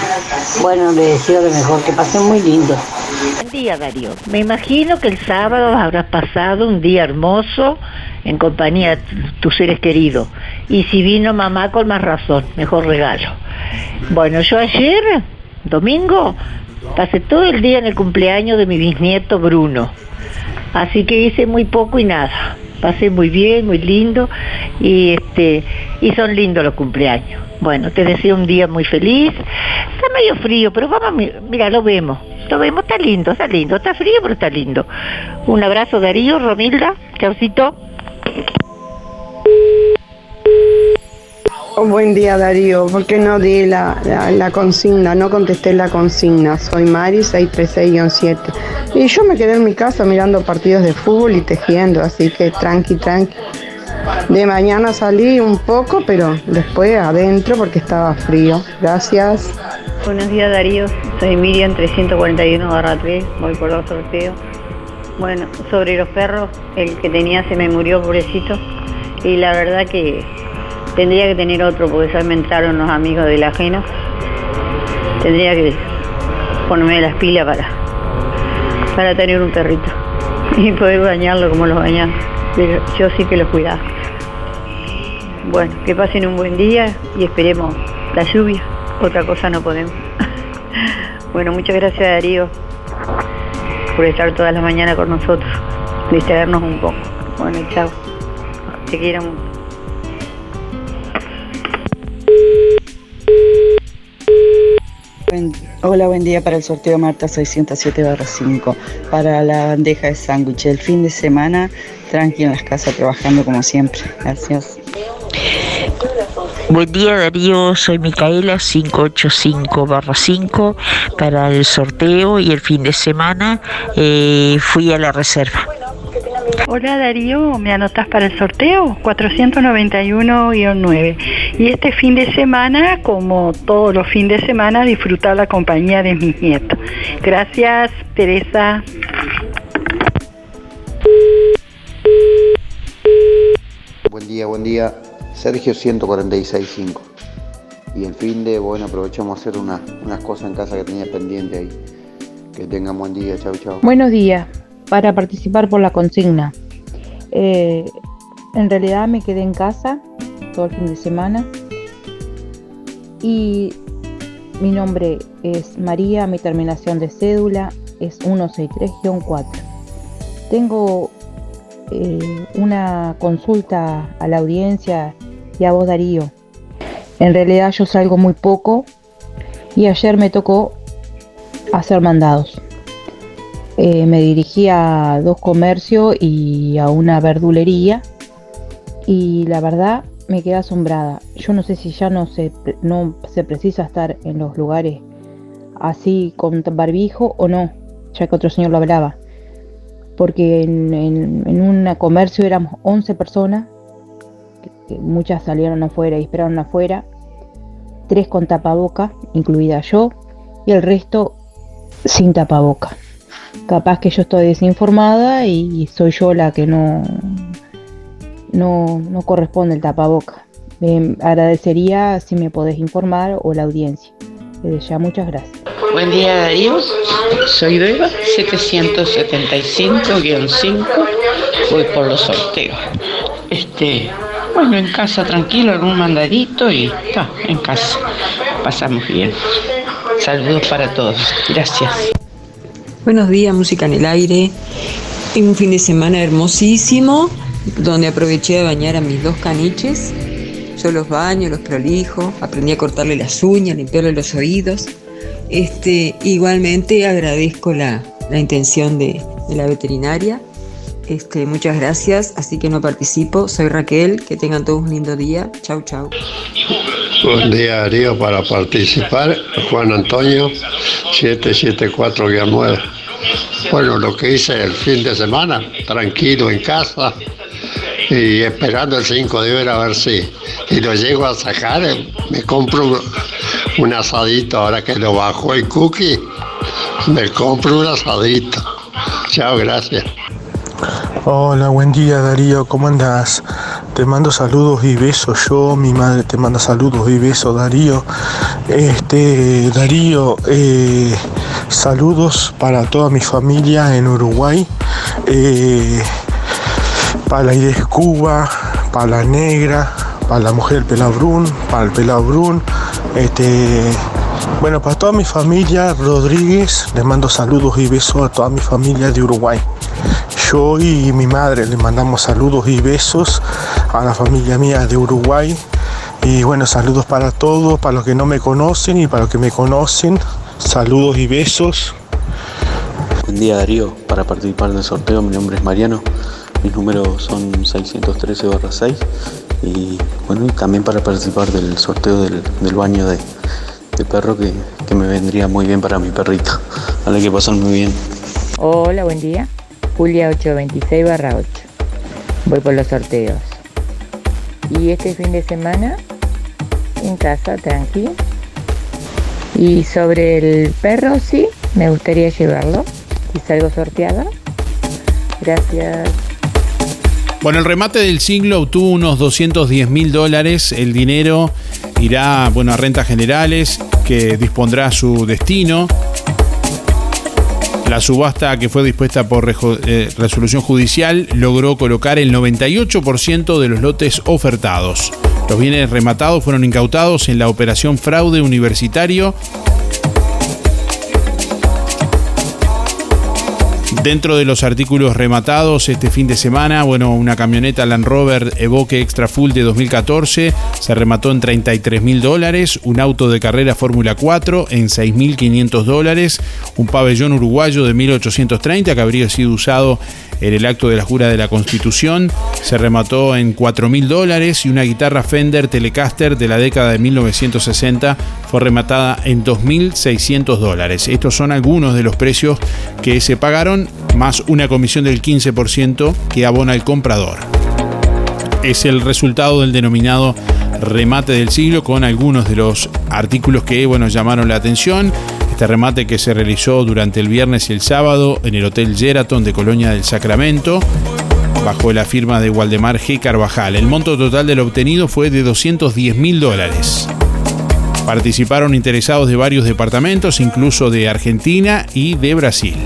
Bueno, les deseo lo mejor, que pasen muy lindo. Buen día, Darío. Me imagino que el sábado habrás pasado un día hermoso en compañía de tus seres queridos. Y si vino mamá, con más razón, mejor regalo. Bueno, yo ayer, domingo, pasé todo el día en el cumpleaños de mi bisnieto Bruno. Así que hice muy poco y nada. Pasé muy bien, muy lindo, y son lindos los cumpleaños. Bueno, te deseo un día muy feliz. Está medio frío, pero vamos, mira, lo vemos, está lindo, está frío, pero está lindo. Un abrazo, Darío, Romilda, chaucito. Buen día, Darío. ¿Por qué no di la consigna? No contesté la consigna. Soy Mari, 636-7. Y yo me quedé en mi casa mirando partidos de fútbol y tejiendo, así que tranqui. De mañana salí un poco, pero después adentro porque estaba frío. Gracias. Buenos días, Darío. Soy Miriam, 341/3. Voy por dos sorteos. Bueno, sobre los perros, el que tenía se me murió, pobrecito. Y la verdad que tendría que tener otro, porque ya me entraron los amigos del ajeno. Tendría que ponerme las pilas para tener un perrito y poder bañarlo como los bañan. Pero yo sí que los cuidaba. Bueno, que pasen un buen día y esperemos la lluvia. Otra cosa no podemos. Bueno, muchas gracias, Darío, por estar todas las mañanas con nosotros, distraernos un poco. Bueno, chao. Te quiero mucho. Hola, buen día para el sorteo, Marta 607/5. Para la bandeja de sándwich, el fin de semana, tranqui en las casas trabajando como siempre. Gracias. Buen día, Darío, soy Micaela 585/5. Para el sorteo y el fin de semana fui a la reserva. Hola, Darío, ¿me anotás para el sorteo? 491-9. Y este fin de semana, como todos los fines de semana, disfrutar la compañía de mis nietos. Gracias, Teresa. Buen día. Sergio 146-5. Y el fin de, bueno, aprovechamos a hacer unas cosas en casa que tenía pendiente ahí. Que tengan buen día, chau. Buenos días. Para participar por la consigna. En realidad me quedé en casa todo el fin de semana y mi nombre es María, mi terminación de cédula es 163-4. Tengo una consulta a la audiencia y a vos, Darío. En realidad yo salgo muy poco y ayer me tocó hacer mandados. Me dirigí a dos comercios y a una verdulería y la verdad me quedé asombrada. Yo no sé si ya no se precisa estar en los lugares así con barbijo o no, ya que otro señor lo hablaba. Porque en un comercio éramos 11 personas, que muchas salieron afuera y esperaron afuera, 3 con tapaboca, incluida yo, y el resto sin tapaboca. Capaz que yo estoy desinformada y soy yo la que no corresponde el tapaboca. Me agradecería si me podés informar o la audiencia. Desde ya, muchas gracias. Buen día, Darío. Soy Beba, 775-5. Voy por los sorteos. Bueno, en casa tranquilo, algún mandadito y está, en casa. Pasamos bien. Saludos para todos. Gracias. Buenos días, Música en el Aire. En un fin de semana hermosísimo, donde aproveché de bañar a mis dos caniches. Yo los baño, los prolijo, aprendí a cortarle las uñas, limpiarle los oídos. Igualmente agradezco la intención de la veterinaria. Muchas gracias, así que no participo. Soy Raquel, que tengan todos un lindo día. Chau, chau. Buen día, Darío. Para participar, Juan Antonio, 774-9. Bueno, lo que hice el fin de semana, tranquilo en casa y esperando el 5 de enero a ver si lo llego a sacar. Me compro un asadito, ahora que lo bajó el cookie, me compro un asadito. Chao, gracias. Hola, buen día, Darío, ¿cómo andás? Te mando saludos y besos, yo, mi madre te manda saludos y besos, Darío. Darío, saludos para toda mi familia en Uruguay, para la Ides Cuba, para la Negra, para la mujer Pelabrún, para el Pelabrún, bueno, para toda mi familia Rodríguez, les mando saludos y besos a toda mi familia de Uruguay. Yo y mi madre le mandamos saludos y besos a la familia mía de Uruguay. Y bueno, saludos para todos, para los que no me conocen y para los que me conocen. Saludos y besos. Buen día, Darío. Para participar del sorteo, mi nombre es Mariano. Mis números son 613-6. Y bueno, también para participar del sorteo del baño de perro que me vendría muy bien para mi perrita. Vale, que pasan muy bien. Hola, buen día. Julia 826-8. Voy por los sorteos. Y este fin de semana, en casa, tranqui. Y sobre el perro, sí, me gustaría llevarlo. Si salgo sorteada. Gracias. Bueno, el remate del siglo obtuvo unos $210.000. El dinero irá, bueno, a rentas generales, que dispondrá su destino. La subasta, que fue dispuesta por resolución judicial, logró colocar el 98% de los lotes ofertados. Los bienes rematados fueron incautados en la operación Fraude Universitario . Dentro de los artículos rematados este fin de semana, bueno, una camioneta Land Rover Evoque Extra Full de 2014 se remató en $33.000, un auto de carrera Fórmula 4 en $6.500, un pabellón uruguayo de 1830 que habría sido usado en el acto de la jura de la Constitución se remató en $4.000 y una guitarra Fender Telecaster de la década de 1960 fue rematada en $2.600. Estos son algunos de los precios que se pagaron, más una comisión del 15% que abona el comprador. Es el resultado del denominado remate del siglo, con algunos de los artículos que, bueno, llamaron la atención. Este remate, que se realizó durante el viernes y el sábado en el Hotel Sheraton de Colonia del Sacramento, bajo la firma de Waldemar G. Carvajal. El monto total de lo obtenido fue de $210.000. Participaron interesados de varios departamentos, incluso de Argentina y de Brasil.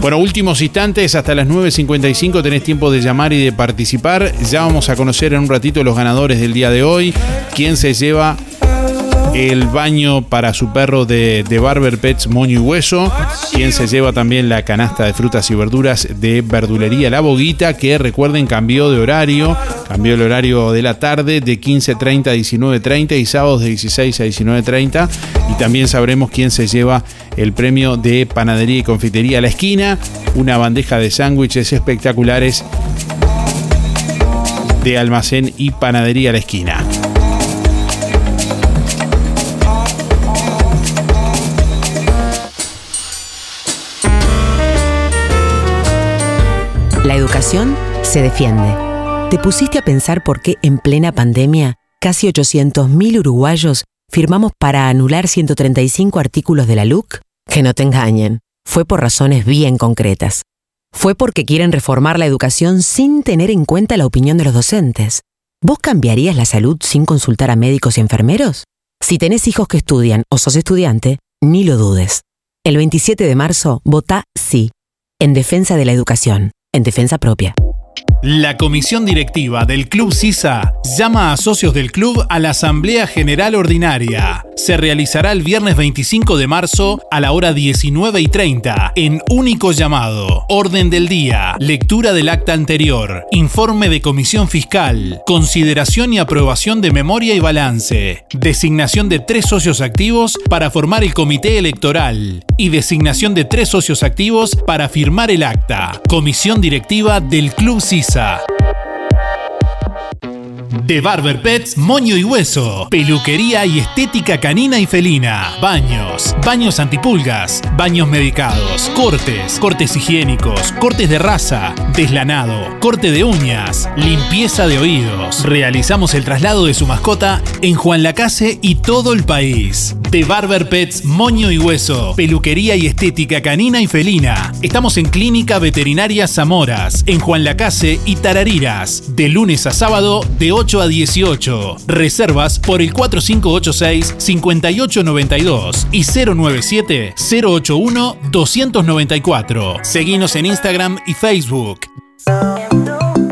Bueno, últimos instantes, hasta las 9:55 tenés tiempo de llamar y de participar. Ya vamos a conocer en un ratito los ganadores del día de hoy. ¿Quién se lleva el baño para su perro de Barber Pets Moño y Hueso? ¿Quién se lleva también la canasta de frutas y verduras de verdulería La Boguita? Que recuerden, cambió de horario. Cambió el horario de la tarde de 15:30 a 19:30 y sábados de 16 a 19:30. Y también sabremos quién se lleva el premio de Panadería y Confitería a la Esquina, una bandeja de sándwiches espectaculares de Almacén y Panadería a la Esquina. La educación se defiende. ¿Te pusiste a pensar por qué en plena pandemia casi 800.000 uruguayos firmamos para anular 135 artículos de la LUC? Que no te engañen, fue por razones bien concretas. Fue porque quieren reformar la educación sin tener en cuenta la opinión de los docentes. ¿Vos cambiarías la salud sin consultar a médicos y enfermeros? Si tenés hijos que estudian o sos estudiante, ni lo dudes. El 27 de marzo, votá sí, en defensa de la educación, en defensa propia. La comisión directiva del Club CISA llama a socios del club a la Asamblea General Ordinaria. Se realizará el viernes 25 de marzo a la hora 19:30 en único llamado, orden del día, lectura del acta anterior, informe de comisión fiscal, consideración y aprobación de memoria y balance, designación de 3 socios activos para formar el comité electoral y designación de 3 socios activos para firmar el acta. Comisión directiva del Club CISA. De Barber Pets, Moño y Hueso, peluquería y estética canina y felina, baños antipulgas, baños medicados, cortes higiénicos, cortes de raza, deslanado, corte de uñas, limpieza de oídos. Realizamos el traslado de su mascota en Juan Lacase y todo el país. De Barber Pets, Moño y Hueso, peluquería y estética canina y felina. Estamos en Clínica Veterinaria Zamoras, en Juan Lacase y Tarariras, de lunes a sábado de 8 a 18. Reservas por el 4586-5892 y 097-081-294. Seguinos en Instagram y Facebook.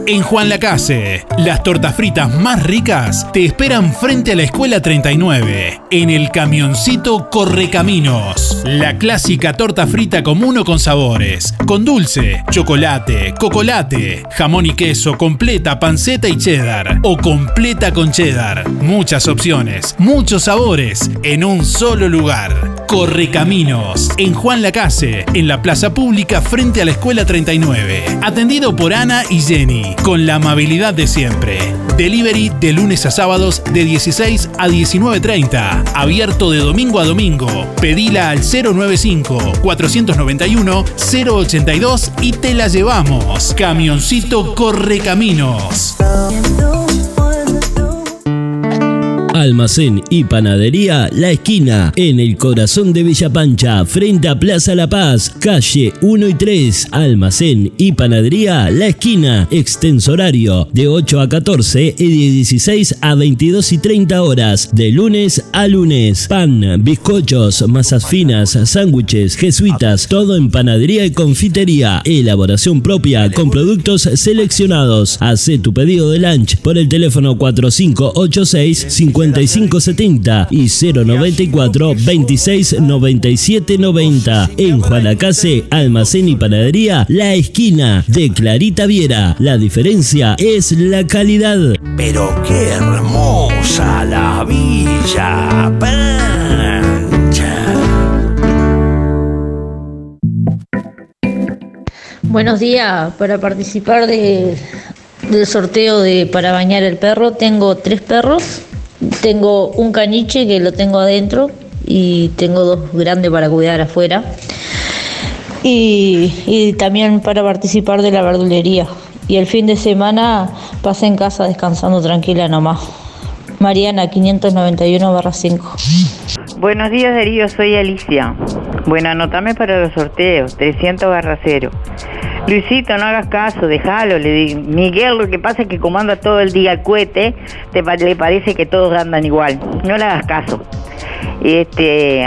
En Juan Lacase, las tortas fritas más ricas te esperan frente a la Escuela 39, en el camioncito Correcaminos. La clásica torta frita común o con sabores, con dulce, chocolate, cocolate, jamón y queso, completa, panceta y cheddar, o completa con cheddar. Muchas opciones, muchos sabores, en un solo lugar. Correcaminos, en Juan Lacase, en la plaza pública frente a la Escuela 39. Atendido por Ana y Jenny, con la amabilidad de siempre. Delivery de lunes a sábados de 16 a 19:30. Abierto de domingo a domingo. Pedila al 095-491-082 y te la llevamos. Camioncito Correcaminos. Almacén y Panadería La Esquina, en el corazón de Villa Pancha, frente a Plaza La Paz, calle 1 y 3. Almacén y Panadería La Esquina, extensorario de 8 a 14 y de 16 a 22 y 30 horas, de lunes a lunes. Pan, bizcochos, masas finas, sándwiches, jesuitas, todo en panadería y confitería. Elaboración propia con productos seleccionados. Hacé tu pedido de lunch por el teléfono 4586-5570 y 094-269790. En Juan Lacase, Almacén y Panadería La Esquina, de Clarita Viera. La diferencia es la calidad. Pero qué hermosa la Villa Pancha. Buenos días. Para participar del sorteo de para bañar el perro, tengo 3 perros. Tengo un caniche que lo tengo adentro y tengo 2 grandes para cuidar afuera. Y también para participar de la verdulería. Y el fin de semana pasé en casa descansando tranquila nomás. Mariana, 591-5. Buenos días, Darío, soy Alicia. Bueno, anotame para los sorteos, 300-0. Luisito, no hagas caso, déjalo, le digo. Miguel, lo que pasa es que comanda todo el día el cohete, le parece que todos andan igual. No le hagas caso.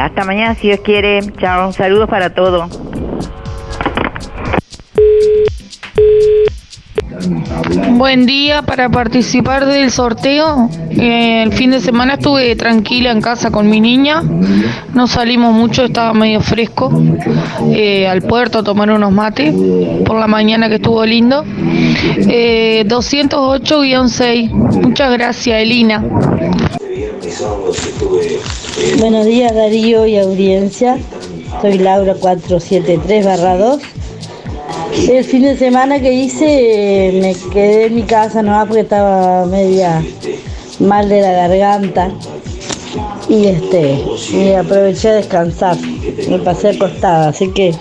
Hasta mañana, si Dios quiere. Chao, saludos para todos. Buen día, para participar del sorteo. El fin de semana estuve tranquila en casa con mi niña. No salimos mucho, estaba medio fresco. Al puerto a tomar unos mates por la mañana, que estuvo lindo. 208-6. Muchas gracias, Elina. Buenos días, Darío y audiencia. Soy Laura, 473-2. El fin de semana que hice, me quedé en mi casa nomás porque estaba media mal de la garganta y me aproveché a descansar, me pasé acostada, así que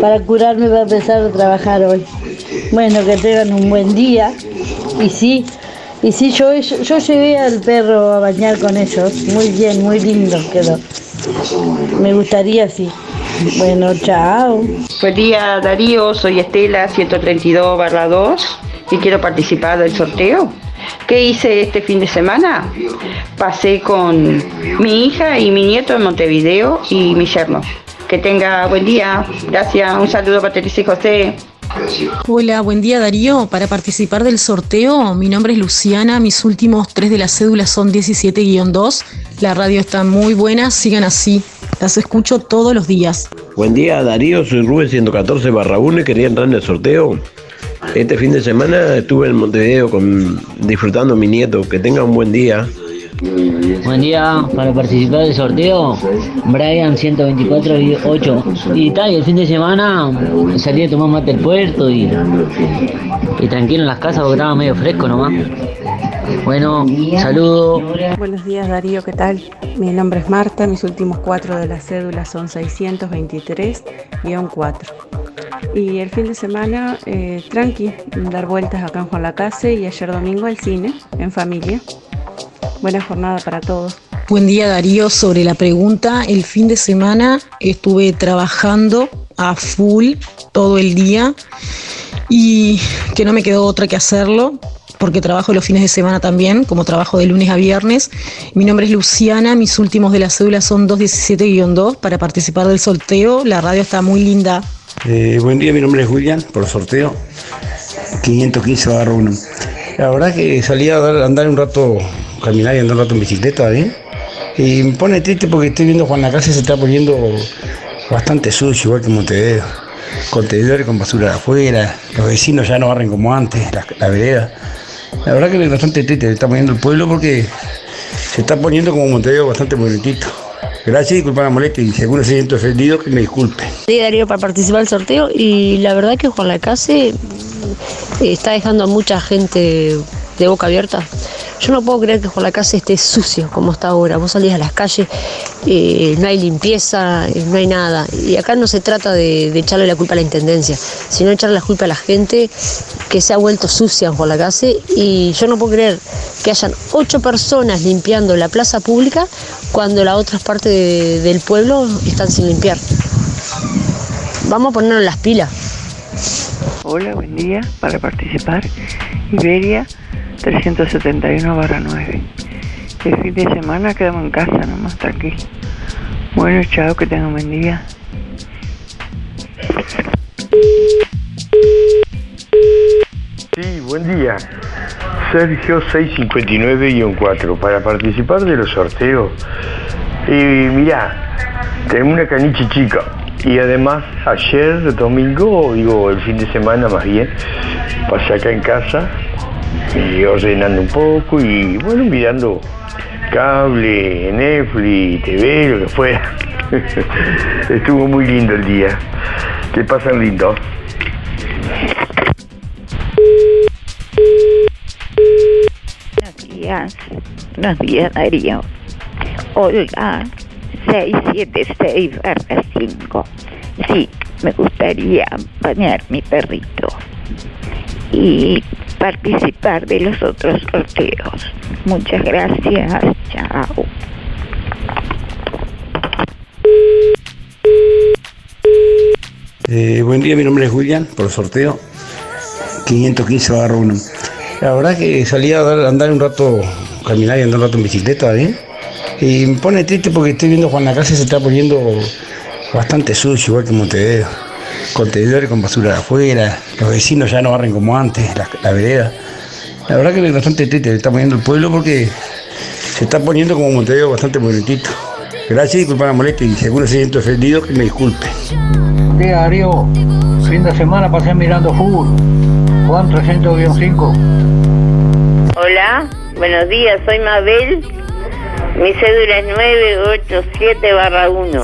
para curarme voy a empezar a trabajar hoy. Bueno, que tengan un buen día. Y sí, yo llevé al perro a bañar con ellos, muy bien, muy lindo quedó, me gustaría así. Bueno, chao. Buen día, Darío, soy Estela, 132-2 y quiero participar del sorteo. ¿Qué hice este fin de semana? Pasé con mi hija y mi nieto en Montevideo y mi yerno. Que tenga buen día. Gracias. Un saludo para Patricia y José. Hola, buen día Darío. Para participar del sorteo, mi nombre es Luciana, mis últimos 3 de la cédula son 17-2. La radio está muy buena, sigan así. Las escucho todos los días. Buen día Darío, soy Rubén 114-1 y quería entrar en el sorteo. Este fin de semana estuve en Montevideo disfrutando a mi nieto. Que tenga un buen día. Buen día, para participar del sorteo, Brian 124-8. Y tal, y el fin de semana salí a tomar mate al puerto y tranquilo en las casas porque estaba medio fresco nomás. Bueno, saludo. Buenos días Darío, ¿qué tal? Mi nombre es Marta, mis últimos 4 de la cédula son 623-4. Y el fin de semana, tranqui, dar vueltas acá en Juan Lacase y ayer domingo al cine, en familia. Buena jornada para todos. Buen día Darío, sobre la pregunta, el fin de semana estuve trabajando a full todo el día y que no me quedó otra que hacerlo porque trabajo los fines de semana también, como trabajo de lunes a viernes. Mi nombre es Luciana, mis últimos de la cédula son 217-2 para participar del sorteo. La radio está muy linda. Buen día, mi nombre es Julián, por el sorteo 515-1. La verdad que salí a andar un rato, caminar y andar un rato en bicicleta, ¿eh? Y me pone triste porque estoy viendo Juan Lacase se está poniendo bastante sucio, igual que Montevideo, con tenedores, con basura de afuera, los vecinos ya no barren como antes, la vereda. La verdad que es bastante triste, se está poniendo el pueblo porque se está poniendo como Montevideo bastante bonitito. Gracias, disculpa la molestia y si alguno se siente ofendido, que me disculpe. Sí, Darío, para participar del sorteo y la verdad que Juan Lacase está dejando a mucha gente de boca abierta. Yo no puedo creer que Juan Lacase esté sucio como está ahora. Vos salís a las calles, no hay limpieza, no hay nada. Y acá no se trata de echarle la culpa a la intendencia, sino echarle la culpa a la gente que se ha vuelto sucia en Juan Lacase. Y yo no puedo creer que hayan 8 personas limpiando la plaza pública cuando las otras partes del pueblo están sin limpiar. Vamos a ponernos las pilas. Hola, buen día. Para participar, Iberia 371-9. El fin de semana quedamos en casa nomás, tranquilo. Bueno, chao, que tengan buen día. Sí, buen día. Sergio 659-4. Para participar de los sorteos, mirá, tengo una caniche chica. Y además ayer, domingo, el fin de semana más bien, pasé acá en casa y ordenando un poco y bueno, mirando cable, Netflix, TV, lo que fuera. Estuvo muy lindo el día. Que pasan lindo. Buenos días Darío. Olga 676-5. Sí, me gustaría bañar mi perrito y participar de los otros sorteos. Muchas gracias, chao. Buen día, mi nombre es Julián, por el sorteo 515-1. La verdad que salí a andar un rato, caminar y andar un rato en bicicleta, ¿eh? Y me pone triste porque estoy viendo Juan Lacase se está poniendo bastante sucio, igual que Montevideo, con tenedores, con basura de afuera, los vecinos ya no barren como antes, la vereda. La verdad que es bastante triste, se está poniendo el pueblo porque se está poniendo como Montevideo bastante bonitito. Gracias, disculpa la molestia y si alguno se siente ofendido, que me disculpe. Buen día Darío, fin de semana pasé mirando fútbol, Juan 300-5. Hola, buenos días, soy Mabel. Mi cédula es 987-1.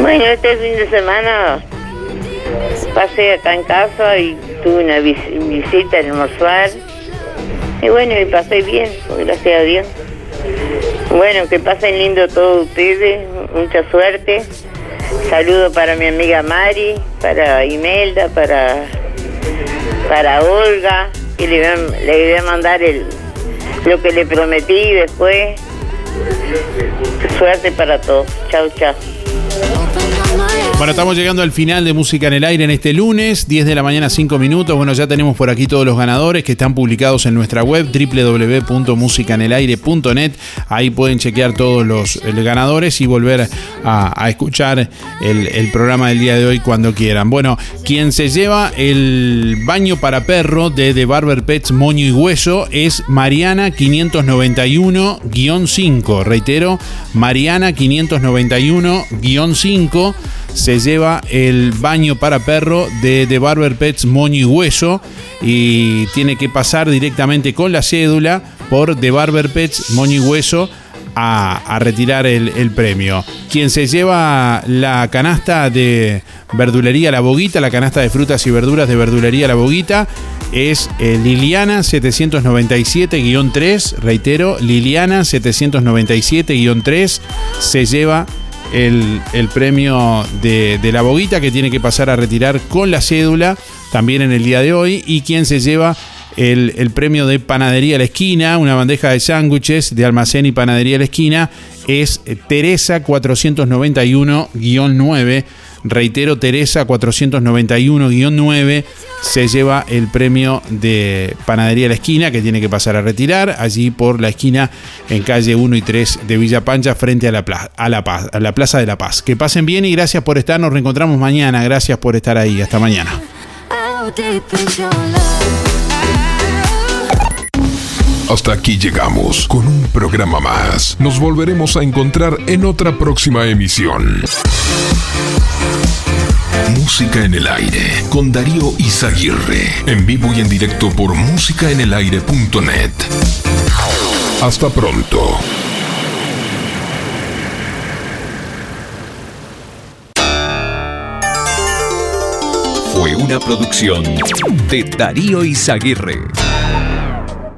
Bueno, este fin de semana pasé acá en casa y tuve una visita a almorzar. Y bueno, me pasé bien, gracias a Dios. Bueno, que pasen lindo todos ustedes, mucha suerte. Saludo para mi amiga Mari, para Imelda, para Olga. Y le voy a mandar lo que le prometí después. Suerte para todos. Chau, chau. Bueno, estamos llegando al final de Música en el Aire en este lunes, 10 de la mañana, 5 minutos. Bueno, ya tenemos por aquí todos los ganadores que están publicados en nuestra web, www.musicaenelaire.net. Ahí pueden chequear todos los ganadores y volver a escuchar el programa del día de hoy cuando quieran. Bueno, quien se lleva el baño para perro de The Barber Pets Moño y Hueso es Mariana 591-5. Reitero, Mariana 591-5. Se lleva el baño para perro de The Barber Pets Moño y Hueso y tiene que pasar directamente con la cédula por The Barber Pets Moño y Hueso a retirar el premio. Quien se lleva la canasta de verdulería La Boguita, la canasta de frutas y verduras de verdulería La Boguita, es Liliana 797-3. Reitero, Liliana 797-3 se lleva el premio de La Boguita, que tiene que pasar a retirar con la cédula también en el día de hoy. Y quien se lleva el premio de Panadería a la Esquina, una bandeja de sándwiches de Almacén y Panadería a la Esquina, es Teresa 491-9. Reitero, Teresa 491-9 se lleva el premio de Panadería a la Esquina, que tiene que pasar a retirar allí por la esquina en calle 1 y 3 de Villa Pancha, frente a la Plaza de la Paz. Que pasen bien y gracias por estar. Nos reencontramos mañana. Gracias por estar ahí. Hasta mañana. Hasta aquí llegamos con un programa más. Nos volveremos a encontrar en otra próxima emisión. Música en el Aire con Darío Izaguirre. En vivo y en directo por musicaenelaire.net. Hasta pronto. Fue una producción de Darío Izaguirre.